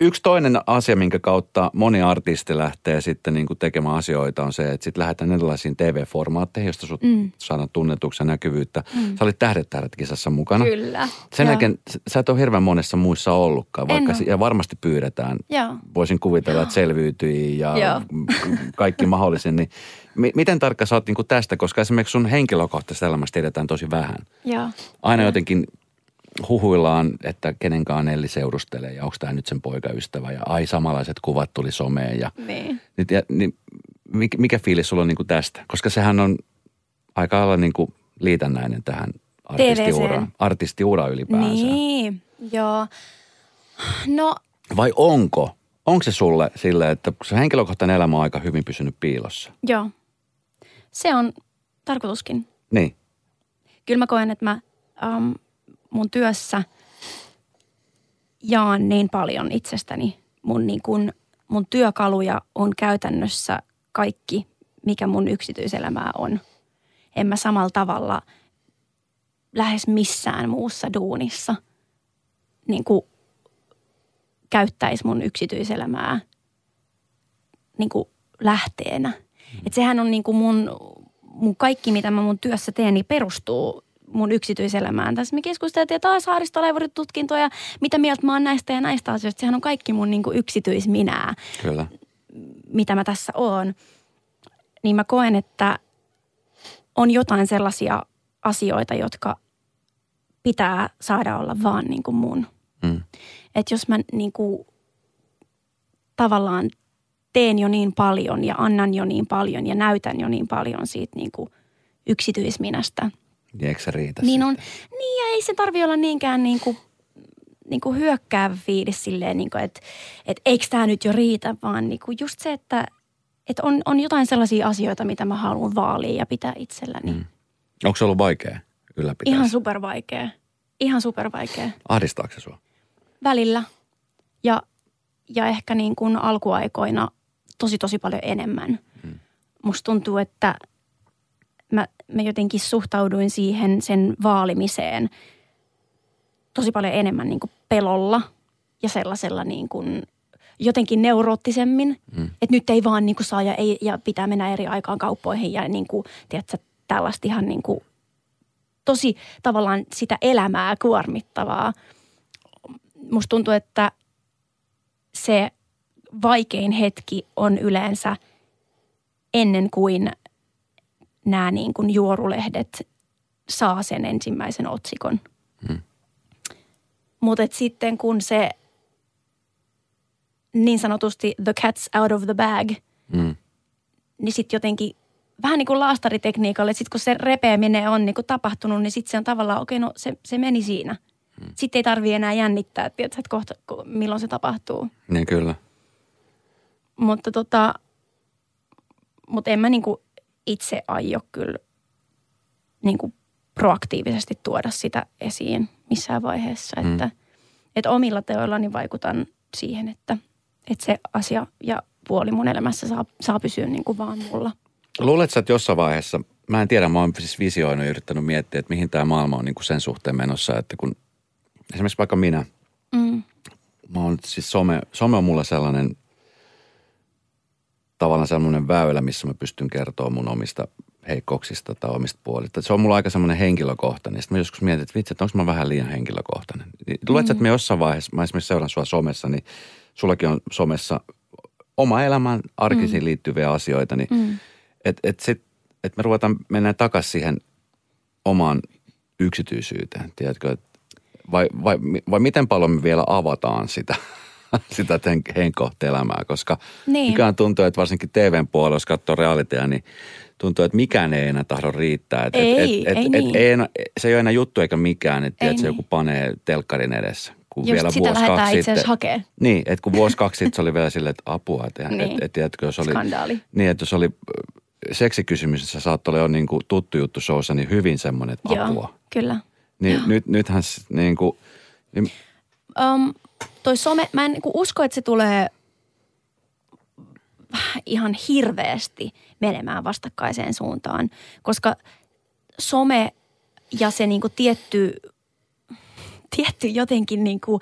Yksi toinen asia, minkä kautta moni artisti lähtee sitten niin kuin tekemään asioita, on se, että sitten lähdetään erilaisiin TV-formaatteihin, josta sut saadaan tunnetuksi ja näkyvyyttä. Sä olit Tähdet-kisassa mukana. Kyllä. Sen jälkeen sä et ole hirveän monessa muissa ollutkaan, vaikka ja varmasti pyydetään. Joo. Voisin kuvitella, että selviytyi ja kaikki mahdollisen. Niin, miten tarkka sä oot niin kuin tästä, koska esimerkiksi sun henkilökohtaisesta elämästä tiedetään tosi vähän. Joo. Aina jotenkin huhuillaan, että kenenkaan Nelli seurustelee ja onko tämä nyt sen poikaystävä ja ai samanlaiset kuvat tuli someen. Ja, niin, mikä fiilis sulla on niin kuin tästä? Koska sehän on aika lailla niin kuin liitännäinen tähän artistiuraan ylipäänsä. Niin, joo. No. Vai onko? Onko se sulle silleen, että se henkilökohtainen elämä on aika hyvin pysynyt piilossa? Joo. Se on tarkoituskin. Niin. Kyllä mä koen, että mä mun työssä jaan niin paljon itsestäni. Mun työkaluja on käytännössä kaikki, mikä mun yksityiselämää on. En mä samalla tavalla lähes missään muussa duunissa niin kuin käyttäisi mun yksityiselämää niin kuin lähteenä. Et sehän on niin kuin mun kaikki, mitä mä mun työssä teen, niin perustuu mun yksityiselämään. Tässä me keskusteltiin taas Saaristolaivuri-tutkintoa ja mitä mieltä mä oon näistä ja näistä asioista. Sehän on kaikki mun niin kuin yksityisminää, kyllä, mitä mä tässä oon. Niin mä koen, että on jotain sellaisia asioita, jotka pitää saada olla vaan niin kuin mun. Että jos mä niin kuin tavallaan teen jo niin paljon ja annan jo niin paljon ja näytän jo niin paljon siitä niin kuin yksityisminästä, niin eikö se riitä sitten? Niin ja ei se tarvitse olla niinkään niinku hyökkäävä fiilis silleen, niinku, että eikö tämä nyt jo riitä, vaan niinku just se, että on jotain sellaisia asioita, mitä mä haluan vaalia ja pitää itselläni. Onko se ollut vaikea ylläpitää? Ihan supervaikea. Ahdistaako se sua? Välillä. Ja ehkä niin kuin alkuaikoina tosi paljon enemmän. Mm. Musta tuntuu, että mä jotenkin suhtauduin siihen sen vaalimiseen tosi paljon enemmän niin kuin pelolla ja sellaisella niin kuin jotenkin neuroottisemmin. Mm. Että nyt ei vaan niin kuin saa ja pitää mennä eri aikaan kauppoihin ja niin kuin, tiedätkö, tällaista ihan niin kuin tosi tavallaan sitä elämää kuormittavaa. Musta tuntuu, että se vaikein hetki on yleensä ennen kuin nämä niin kuin juorulehdet saa sen ensimmäisen otsikon. Mm. Mutta sitten kun se niin sanotusti the cat's out of the bag, niin sitten jotenkin vähän niin kuin laastaritekniikalla, että sitten kun se repeäminen on niin kuin tapahtunut, niin sitten se on tavallaan, no se meni siinä. Mm. Sitten ei tarvitse enää jännittää, tiedätkö, että kohta, milloin se tapahtuu. Niin kyllä. Mutta mutta en mä niin kuin itse aio kyllä niin kuin proaktiivisesti tuoda sitä esiin missään vaiheessa. Mm. Että omilla teoillani vaikutan siihen, että se asia ja puoli mun elämässä saa pysyä niin kuin vaan mulla. Luuletko sä, että jossain vaiheessa, mä en tiedä, mä oon siis visioinut ja yrittänyt miettiä, että mihin tämä maailma on niin kuin sen suhteen menossa, että kun esimerkiksi vaikka minä, mä oon siis some on mulla sellainen, tavallaan sellainen väylä, missä mä pystyn kertoa mun omista heikkouksista tai omista puolista. Se on mulla aika semmoinen henkilökohtainen. Sitten mä joskus mietin, että vitsi, että onko mä vähän liian henkilökohtainen. Luuletko, että me jossain vaiheessa, mä esimerkiksi seuraan sua somessa, niin sullakin on somessa oma elämän arkisiin liittyviä asioita, niin että me ruvetaan mennä takaisin siihen omaan yksityisyyteen, tiedätkö, vai miten paljon me vielä avataan sitä henkilökohtaelämää, koska mikään tuntuu, että varsinkin TVn puolella, jos katsoo realitea, niin tuntuu, että mikään ei enää tahdo riittää. Se ei ole enää juttu eikä mikään, että tiedätkö, joku panee telkkarin edessä. Just vielä sitä lähdetään itse asiassa hakemaan. Niin, että kun vuosi kaksi sitten se oli vielä silleen, että apua, että niin. Tiedätkö, jos oli... Skandaali. Niin, että jos oli seksikysymys, että sä saat olla jo niin kuin tuttu juttu showssa, niin hyvin semmoinen, että apua. Joo, kyllä. Niin nythän niin kuin... Niin... Toi some, mä en niin kuin usko, että se tulee ihan hirveästi menemään vastakkaiseen suuntaan, koska some ja se niin kuin tietty jotenkin niin kuin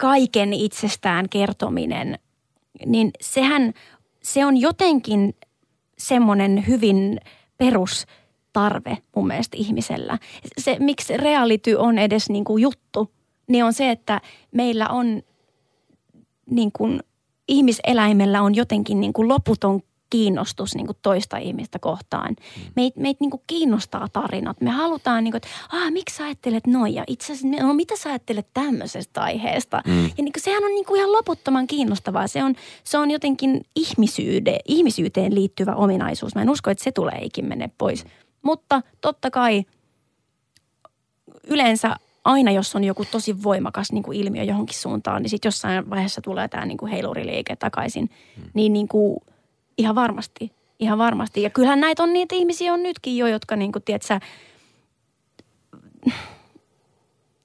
kaiken itsestään kertominen, niin se on jotenkin semmoinen hyvin perustarve mun mielestä ihmisellä. Se, miksi reality on edes niin kuin juttu, niin on se, että meillä on niin kuin ihmiseläimellä on jotenkin niin kuin loputon kiinnostus niin kuin toista ihmistä kohtaan. Meitä niin kuin kiinnostaa tarinat. Me halutaan, niin kuin, että miksi sä ajattelet noin ja itse asiassa, no mitä sä ajattelet tämmöisestä aiheesta. Ja niin kuin, sehän on niin kuin ihan loputtoman kiinnostavaa. Se on jotenkin ihmisyyteen liittyvä ominaisuus. Mä en usko, että se tulee ikin mene pois. Mutta totta kai yleensä aina, jos on joku tosi voimakas niin kuin ilmiö johonkin suuntaan, niin sitten jossain vaiheessa tulee tämä niin kuin heiluriliike takaisin. Niin kuin... Ihan varmasti. Ja kyllähän näitä on niitä ihmisiä on nytkin jo, jotka niinku, tiedätkö,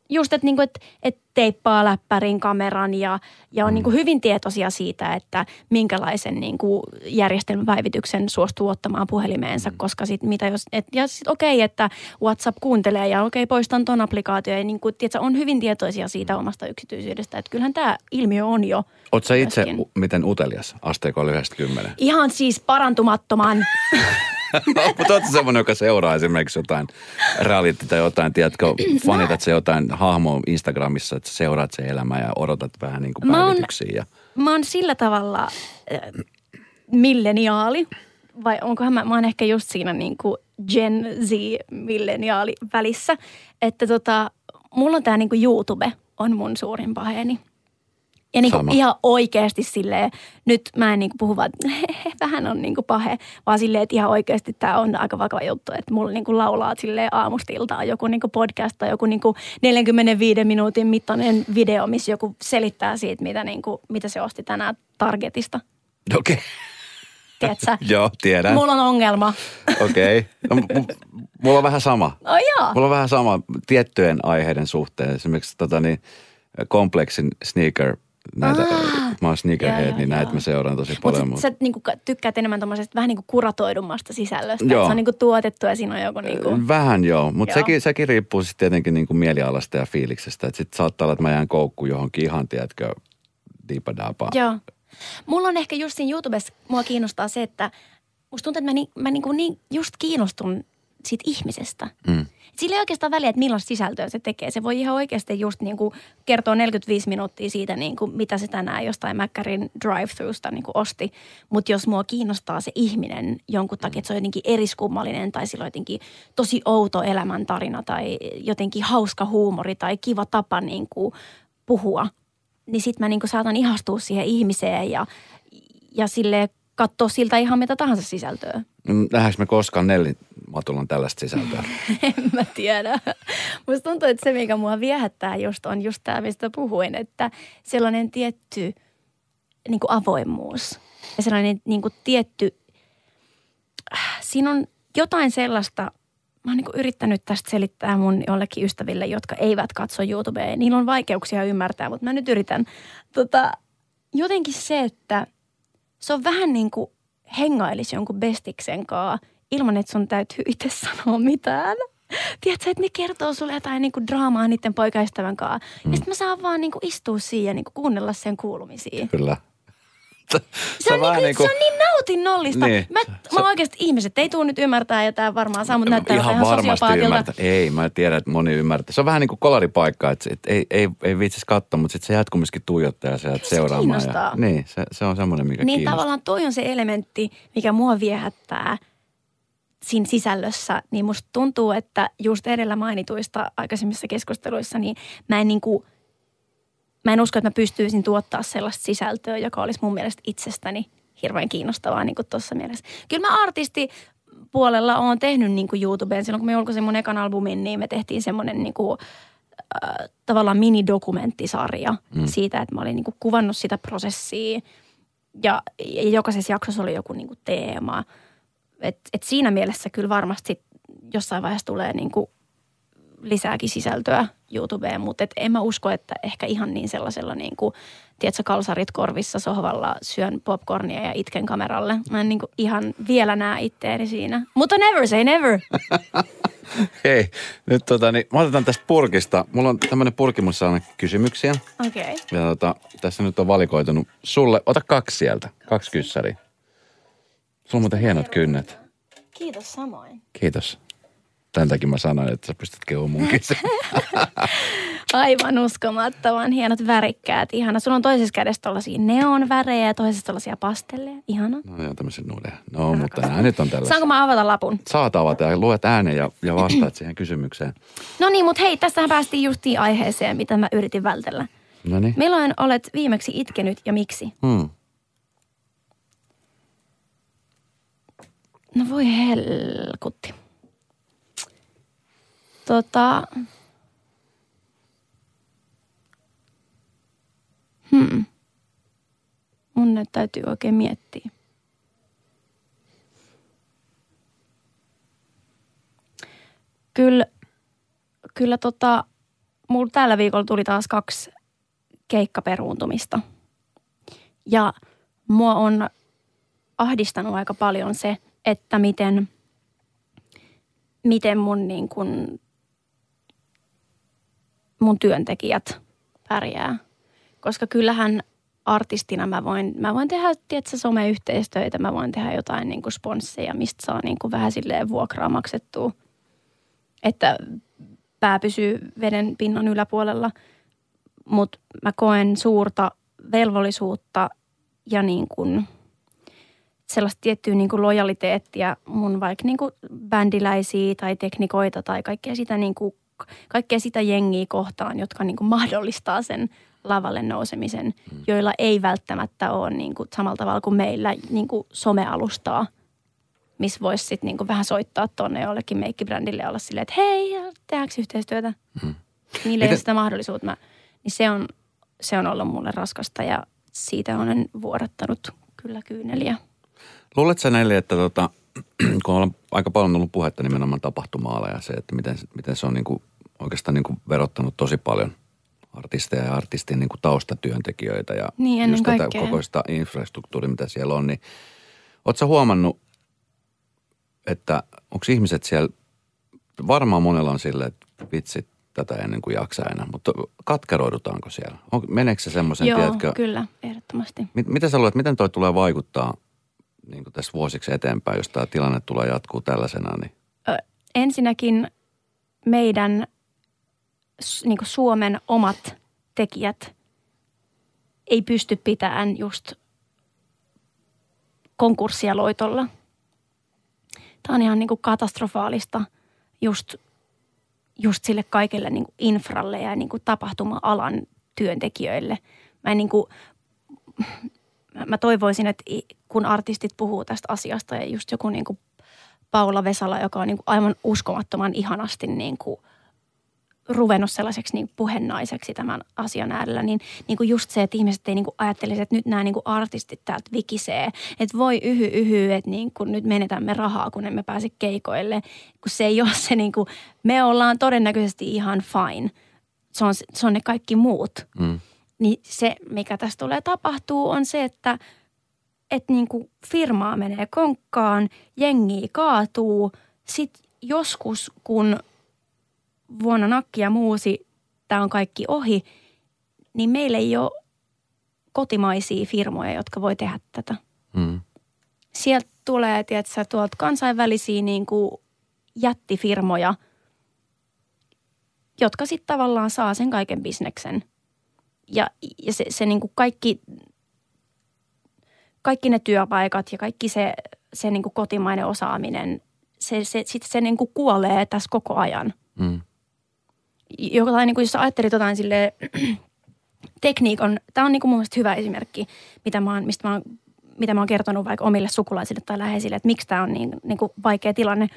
just että niinku, et teippaa läppärin kameran ja on niinku hyvin tietoisia siitä, että minkälaisen niinku järjestelmäpäivityksen suostuu ottamaan puhelimeensa, koska sitten mitä jos, ja sitten okei, että WhatsApp kuuntelee ja okei, poistan ton applikaatio ja niinku, tiedätkö, on hyvin tietoisia siitä omasta yksityisyydestä, että kyllähän tämä ilmiö on jo. Oot sä itse miten utelias asteikolla 1-10? Ihan siis parantumattoman. Mutta ootko semmoinen, joka seuraa esimerkiksi jotain reality tai jotain, tiedätkö, fanitat se jotain hahmoa Instagramissa, että seuraat se elämää ja odotat vähän niin kuin päivityksiä. Mä oon sillä tavalla milleniaali, vai onkohan mä oon ehkä just siinä niin kuin Gen Z-milleniaali välissä, että mulla on tää niin kuin YouTube on mun suurin paheeni. Ja niin kuin ihan oikeasti silleen, nyt mä en niin kuin puhu vaan, vähän on niin kuin pahe, vaan silleen, että ihan oikeasti tämä on aika vakava juttu, että mulla niin kuin laulaa silleen aamusta iltaan joku niin kuin podcast tai joku niin kuin 45 minuutin mittainen video, missä joku selittää siitä, mitä se osti tänään Targetista. Okei. tiedätkö? Joo, tiedän. Mulla on ongelma. Okei. Okay. No, mulla on vähän sama. No joo. Mulla on vähän sama tiettyjen aiheiden suhteen. Esimerkiksi kompleksin sneaker. Näitä, mä oon sneakerhead, niin näitä mä seuraan tosi paljon. Mutta sä niinku tykkäät enemmän tommosesta vähän niinku kuratoidummasta sisällöstä. Joo. Se on niinku tuotettu ja siinä on joku niinku... Vähän joo, mutta sekin riippuu sitten tietenkin niinku mielialasta ja fiiliksestä. Että sit saattaa olla, että mä jään koukkuun johonkin ihan, tiedätkö, diipadaapaa. Joo. Mulla on ehkä just siinä YouTubessa, mua kiinnostaa se, että musta tuntuu, että mä just kiinnostun siitä ihmisestä. Mm. Sillä ei oikeastaan väliä, että millaista sisältöä se tekee. Se voi ihan oikeasti just niin kuin kertoa 45 minuuttia siitä, niin kuin mitä se tänään jostain Mäkkärin drive-thrusta niin kuin osti. Mutta jos mua kiinnostaa se ihminen jonkun takia, että se on jotenkin eriskummallinen tai sillä on jotenkin tosi outo elämäntarina tai jotenkin hauska huumori tai kiva tapa niin kuin puhua, niin sit mä niin kuin saatan ihastua siihen ihmiseen ja silleen katsoa siltä ihan mitä tahansa sisältöä. Nähdäänkö me koskaan Nelli Matulan tällaista sisältöä? En mä tiedä. Musta tuntuu, että se mikä mua viehättää just on just tämä, mistä puhuin, että sellainen tietty niin kuin avoimuus ja sellainen niin kuin tietty, siinä on jotain sellaista, mä oon niin kuin yrittänyt tästä selittää mun jollekin ystäville, jotka eivät katso YouTubea. Niillä on vaikeuksia ymmärtää, mutta mä nyt yritän. Jotenkin se, että se on vähän niin kuin hengailisi jonkun bestiksen kaa ilman, että sun täytyy itse sanoa mitään. Tiedätkö, että ne kertoo sulle jotain niin kuin draamaa niiden poikaystävän kaa. Ja sitten mä saan vaan niin kuin istua siihen ja niin kuin kuunnella sen kuulumisia. Kyllä. Se on niin nautinnollista. Niin. Mä oikeasti ihmiset ei tule nyt ymmärtää ja tämä varmaan saa mut näyttää ihan sosiopaatilta. Ymmärtää. Ei, mä tiedän, että moni ymmärtää. Se on vähän niin kuin kolaripaikka, että ei viitsisi katsoa, mutta sitten se jäätkö myöskin tuijottaa ja sä jäät seuraamaan. Ja, niin, se on semmoinen, mikä niin kiinnostaa. Niin tavallaan toi on se elementti, mikä mua viehättää siinä sisällössä. Niin musta tuntuu, että just edellä mainituista aikaisemmissa keskusteluissa, niin mä en niin kuin... Mä en usko, että mä pystyisin tuottaa sellaista sisältöä, joka olisi mun mielestä itsestäni hirveän kiinnostavaa niin kuin tuossa mielessä. Kyllä mä artistipuolella oon tehnyt niin kuin YouTubeen. Silloin kun mä julkaisin mun ekan albumin, niin me tehtiin semmoinen niin kuin, tavallaan minidokumenttisarja siitä, että mä olin niin kuin kuvannut sitä prosessia. Ja jokaisessa jaksossa oli joku niin kuin teema. Et siinä mielessä kyllä varmasti jossain vaiheessa tulee niin kuin lisääkin sisältöä YouTubeen, mutta en mä usko, että ehkä ihan niin sellaisella niin kuin, tiedätkö, kalsarit korvissa sohvalla syön popcornia ja itken kameralle. Mä en niin kuin ihan vielä näe itteeni siinä. Mutta never say never! Hei, nyt mä otetaan tästä purkista. Mulla on tämmönen purki, mulla saa kysymyksiä. Okei. Okay. Ja tässä nyt on valikoitunut sulle. Ota kaksi sieltä, kaksi kyssäriä. Sulla on muuten hienot kynnet. Kiitos samoin. Kiitos. Tämän takia mä sanoin, että sä pystyt kehumaan munkin sen. Aivan uskomattoman hienot värikkäät. Ihana. Sulla on toisessa kädessä tollaisia neonvärejä ja toisessa tollaisia pastelleja. Ihana. No joo, tämmöisiä nudeja. No, rakastan. Mutta nää nyt on tällaisia. Saanko mä avata lapun? Saat avata ja luet ääneen ja vastaat siihen kysymykseen. No niin, mutta hei, tässähän päästiin justiin aiheeseen, mitä mä yritin vältellä. No niin. Milloin olet viimeksi itkenyt ja miksi? No voi helkutti. Mun nyt täytyy oikein miettiä. Kyllä, mulla tällä viikolla tuli taas 2 keikkaperuuntumista. Ja mua on ahdistanut aika paljon se, että miten mun niin kun mun työntekijät pärjää. Koska kyllähän artistina mä voin tehdä, tiedätkö, someyhteistyötä, mä voin tehdä jotain niin kuin sponsseja, mistä saa niin kuin vähän silleen vuokraa maksettua, että pää pysyy veden pinnan yläpuolella. Mutta mä koen suurta velvollisuutta ja niin kuin sellaista tiettyä niin kuin lojaliteettia mun vaikka niin kuin bändiläisiä tai teknikoita tai kaikkea sitä niin kuin kaikkea sitä jengiä kohtaan, jotka niin kuin mahdollistaa sen lavalle nousemisen, joilla ei välttämättä ole niin kuin samalla tavalla kuin meillä niin kuin somealustaa, missä voisi sitten niin kuin vähän soittaa tuonne jollekin meikkibrändille ja olla silleen, että hei, tehdäänkö yhteistyötä? Niille ei sitä mahdollisuutta. Niin se on ollut mulle raskasta ja siitä olen vuodattanut kyllä kyyneliä. Luuletko Nelli, että kun on aika paljon ollut puhetta nimenomaan tapahtuma-ala ja se, että miten se on niin kuin oikeastaan niin kuin verottanut tosi paljon artisteja ja artistien niin kuin taustatyöntekijöitä ja niin, just tätä kokoista infrastruktuuria, mitä siellä on, niin ootko sä huomannut, että onko ihmiset siellä, varmaan monella on silleen, että vitsit, tätä ennen kuin jaksaa enää, mutta katkeroidutaanko siellä? Meneekö se semmoisen, tiedätkö? Joo, kyllä, ehdottomasti. Mitä sä luulet, miten toi tulee vaikuttaa niin kuin tässä vuosiksi eteenpäin, jos tämä tilanne tulee jatkuu tällaisena? Niin? Ensinnäkin meidän niin kuin Suomen omat tekijät ei pysty pitämään just konkurssia loitolla. Tämä on ihan niin kuin katastrofaalista just sille kaikelle niin kuin infralle ja niin kuin tapahtuma-alan työntekijöille. Mä toivoisin, että kun artistit puhuu tästä asiasta ja just joku niin kuin Paula Vesala, joka on niin kuin aivan uskomattoman ihanasti niin kuin ruvennut sellaiseksi niin kuin puhennaiseksi tämän asian äärellä, niin kuin just se, että ihmiset ei niin kuin ajattelisi, että nyt nämä niin kuin artistit täältä vikisee, että voi yhy, että niin kuin nyt menetämme rahaa, kun emme pääse keikoille, kun se ei ole se niin kuin, me ollaan todennäköisesti ihan fine, se on ne kaikki muut. Mm. Niin se, mikä tässä tulee tapahtuu, on se, että niin kuin firmaa menee konkkaan, jengiä kaatuu, sitten joskus, kun vuonna nakki ja muusi, tämä on kaikki ohi, niin meillä ei ole kotimaisia firmoja, jotka voi tehdä tätä. Mm. Sieltä tulee, tiedätkö, tuolta kansainvälisiä niin kuin jättifirmoja, jotka sitten tavallaan saa sen kaiken bisneksen. Ja se niin kuin kaikki ne työpaikat ja kaikki se niin kuin kotimainen osaaminen, se niin kuin kuolee tässä koko ajan. Mm. Jotain, niin kuin, jos sä ajattelit jotain silleen, tekniikan, tämä on niin kuin mun mielestä hyvä esimerkki, mitä mä oon kertonut vaikka omille sukulaisille tai läheisille, että miksi tämä on niin kuin vaikea tilanne.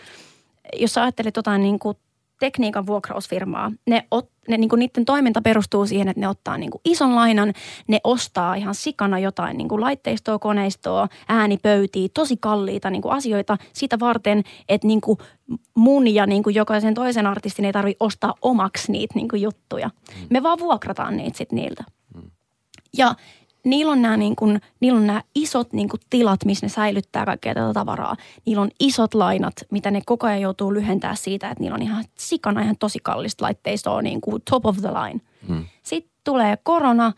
Jos sä ajattelit jotain niin kuin tekniikan vuokrausfirmaa, ne, niin kuin niiden toiminta perustuu siihen, että ne ottaa niin kuin ison lainan, ne ostaa ihan sikana jotain niin kuin laitteistoa, koneistoa, äänipöytiä, tosi kalliita niin kuin asioita sitä varten, että niin kuin mun ja niin kuin jokaisen toisen artistin ei tarvitse ostaa omaksi niitä niin kuin juttuja. Me vaan vuokrataan niitä sitten niiltä. Ja niillä on nämä isot niin kuin tilat, missä ne säilyttää kaikkea tätä tavaraa. Niillä on isot lainat, mitä ne koko ajan joutuu lyhentämään siitä, että niillä on ihan sikana ihan tosi kallista laitteistoa, niin kuin top of the line. Hmm. Sitten tulee korona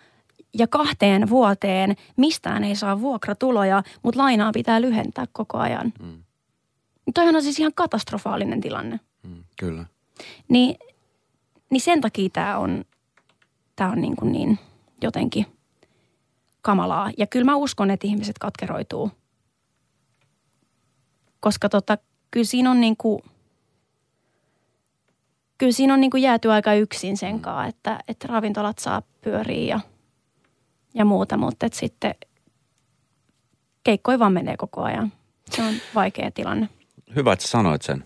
ja 2 vuoteen mistään ei saa vuokratuloja, mutta lainaa pitää lyhentää koko ajan. Hmm. Toihan on siis ihan katastrofaalinen tilanne. Hmm, kyllä. Niin sen takia tämä on niin kuin niin jotenkin kamalaa. Ja kyllä mä uskon, että ihmiset katkeroituu. Koska kyllä siinä on jääty aika yksin sen kanssa, että ravintolat saa pyöriä ja muuta, mutta sitten keikkoi vaan menee koko ajan. Se on vaikea tilanne. Hyvä, että sanoit sen.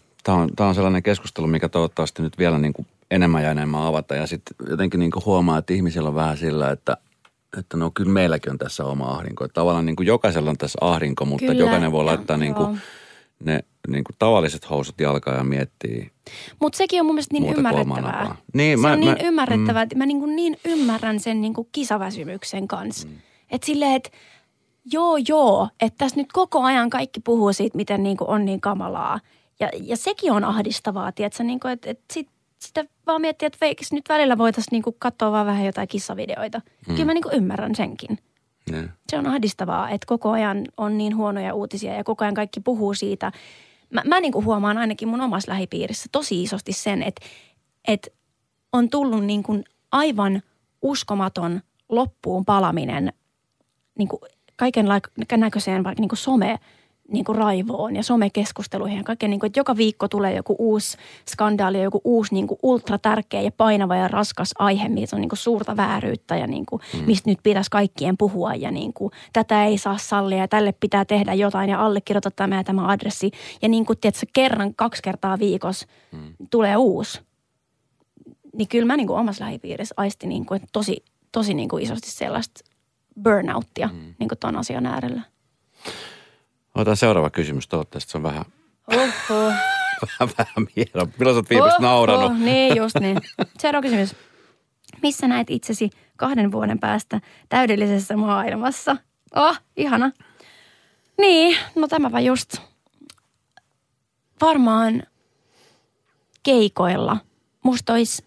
Tämä on sellainen keskustelu, mikä toivottavasti nyt vielä niin kuin enemmän ja enemmän avata. Ja sitten jotenkin niin kuin huomaa, että ihmisillä on vähän sillä, että no kyllä meilläkin on tässä oma ahdinko. Että tavallaan niin kuin jokaisella on tässä ahdinko, mutta kyllä, jokainen voi laittaa niin kuin ne niin kuin tavalliset housut jalkaan ja miettii. Mutta sekin on mun mielestä niin ymmärrettävää. Ymmärrettävää, että mä niin ymmärrän sen niin kuin kisaväsymyksen kanssa. Mm. Että silleen, että joo, että tässä nyt koko ajan kaikki puhuu siitä, miten niin kuin on niin kamalaa. Ja sekin on ahdistavaa, tiedätkö, niin kuin, että sitä vaan miettii, että nyt välillä voitaisiin niinku katsoa vaan vähän jotain kissavideoita. Kyllä mä niinku ymmärrän senkin. Yeah. Se on ahdistavaa, että koko ajan on niin huonoja uutisia ja koko ajan kaikki puhuu siitä. Mä niinku huomaan ainakin mun omassa lähipiirissä tosi isosti sen, että on tullut niinku aivan uskomaton loppuun palaminen niinku kaikennäköiseen vaikka niinku some niinku raivoon ja somekeskusteluihin ja kaikkeen, niinku, että joka viikko tulee joku uusi skandaali ja joku uusi niinku ultratärkeä ja painava ja raskas aihe, missä on niinku suurta vääryyttä ja niinku, mistä nyt pitäisi kaikkien puhua ja niinku, tätä ei saa sallia ja tälle pitää tehdä jotain ja allekirjoita tämä adressi. Ja niin kuin tiedätkö, 2 kertaa viikossa tulee uusi. Niin kyllä mä niinku omassa lähipiirissä aistin niinku, että tosi, tosi niinku isosti sellaista burnouttia niinku ton asian äärellä. Otan seuraava kysymys, toivottavasti se on vähän... Oho. Vähän mielon. Milloin sä oot viimeksi nauranut? Niin, just niin. Seuraava kysymys. Missä näet itsesi 2 vuoden päästä täydellisessä maailmassa? Oh, ihana. Niin, no tämäpä just. Varmaan keikoilla. Musta olisi,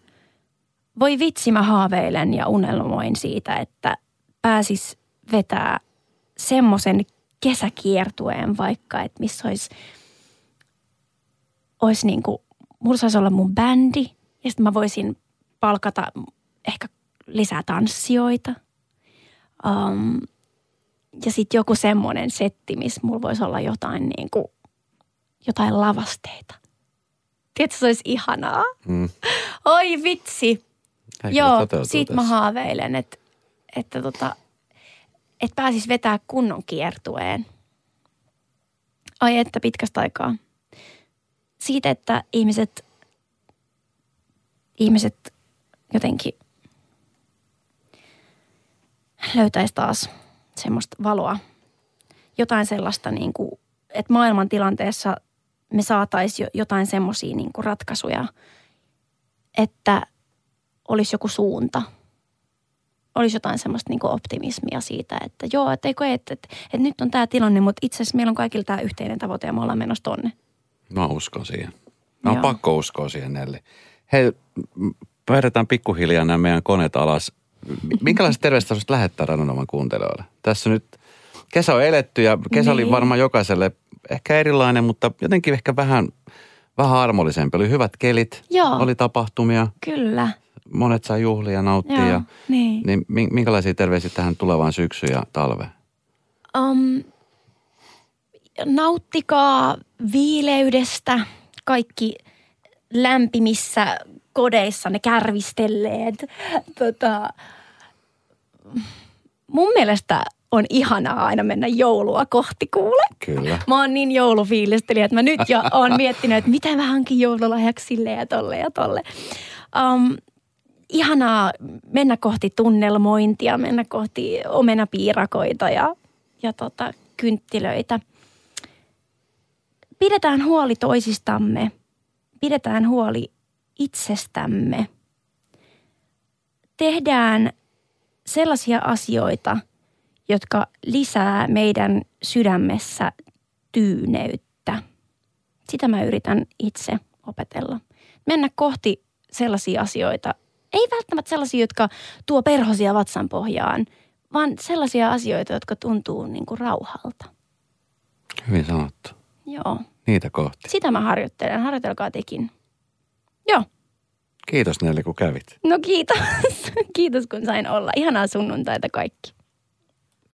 voi vitsi, mä haaveilen ja unelmoin siitä, että pääsis vetää semmoisen kesäkiertueen vaikka, että missä olisi niin kuin, mulla saisi olla mun bändi ja sitten mä voisin palkata ehkä lisää tanssijoita. Ja sitten joku semmoinen setti, missä mulla voisi olla jotain niin kuin, jotain lavasteita. Tiedätkö, se olisi ihanaa? Mm. Oi vitsi. Eikä joo, sit mä haaveilen, että pääsis vetää kunnon kiertueen. Ai että pitkästä aikaa. Siitä, että ihmiset jotenkin löytäisi taas semmoista valoa. Jotain sellaista, niin kuin, että maailman tilanteessa me saataisiin jotain semmoisia niin kuin ratkaisuja, että olisi joku suunta. Olisi jotain semmoista niin kuin optimismia siitä, että joo, että nyt on tämä tilanne, mutta itse asiassa meillä on kaikilla tämä yhteinen tavoite ja me ollaan menossa tonne. Mä uskon siihen. Mä on pakko uskoa siihen, Nelli. Hei, päädetään pikkuhiljaa nämä meidän koneet alas. Minkälaiset terveiset lähettää Radionovan kuuntelijoille? Tässä nyt kesä on eletty ja kesä oli varmaan jokaiselle ehkä erilainen, mutta jotenkin ehkä vähän armollisempi. Oli hyvät kelit, oli tapahtumia. Kyllä. Monet sai juhlia ja nauttia. Joo, niin minkälaisia terveisiä tähän tulevaan syksyyn ja talveen? Nauttikaa viileydestä. Kaikki lämpimissä kodeissa ne kärvistelleet. Mun mielestä on ihanaa aina mennä joulua kohti, kuule. Kyllä. Mä oon niin joulufiilistelijä, että mä nyt jo oon miettinyt, että mitä mä hankin joululahjaksi sille ja tolle ja tolle. Ihanaa mennä kohti tunnelmointia, mennä kohti omenapiirakoita ja kynttilöitä. Pidetään huoli toisistamme, pidetään huoli itsestämme. Tehdään sellaisia asioita, jotka lisää meidän sydämessä tyyneyttä. Sitä mä yritän itse opetella. Mennä kohti sellaisia asioita, ei välttämättä sellaisia, jotka tuo perhosia vatsan pohjaan, vaan sellaisia asioita, jotka tuntuu niin kuin rauhalta. Hyvin sanottu. Joo. Niitä kohti. Sitä mä harjoittelen. Harjoitelkaa tekin. Joo. Kiitos Nelli, kun kävit. No kiitos. Kiitos, kun sain olla. Ihanaa sunnuntaita kaikki.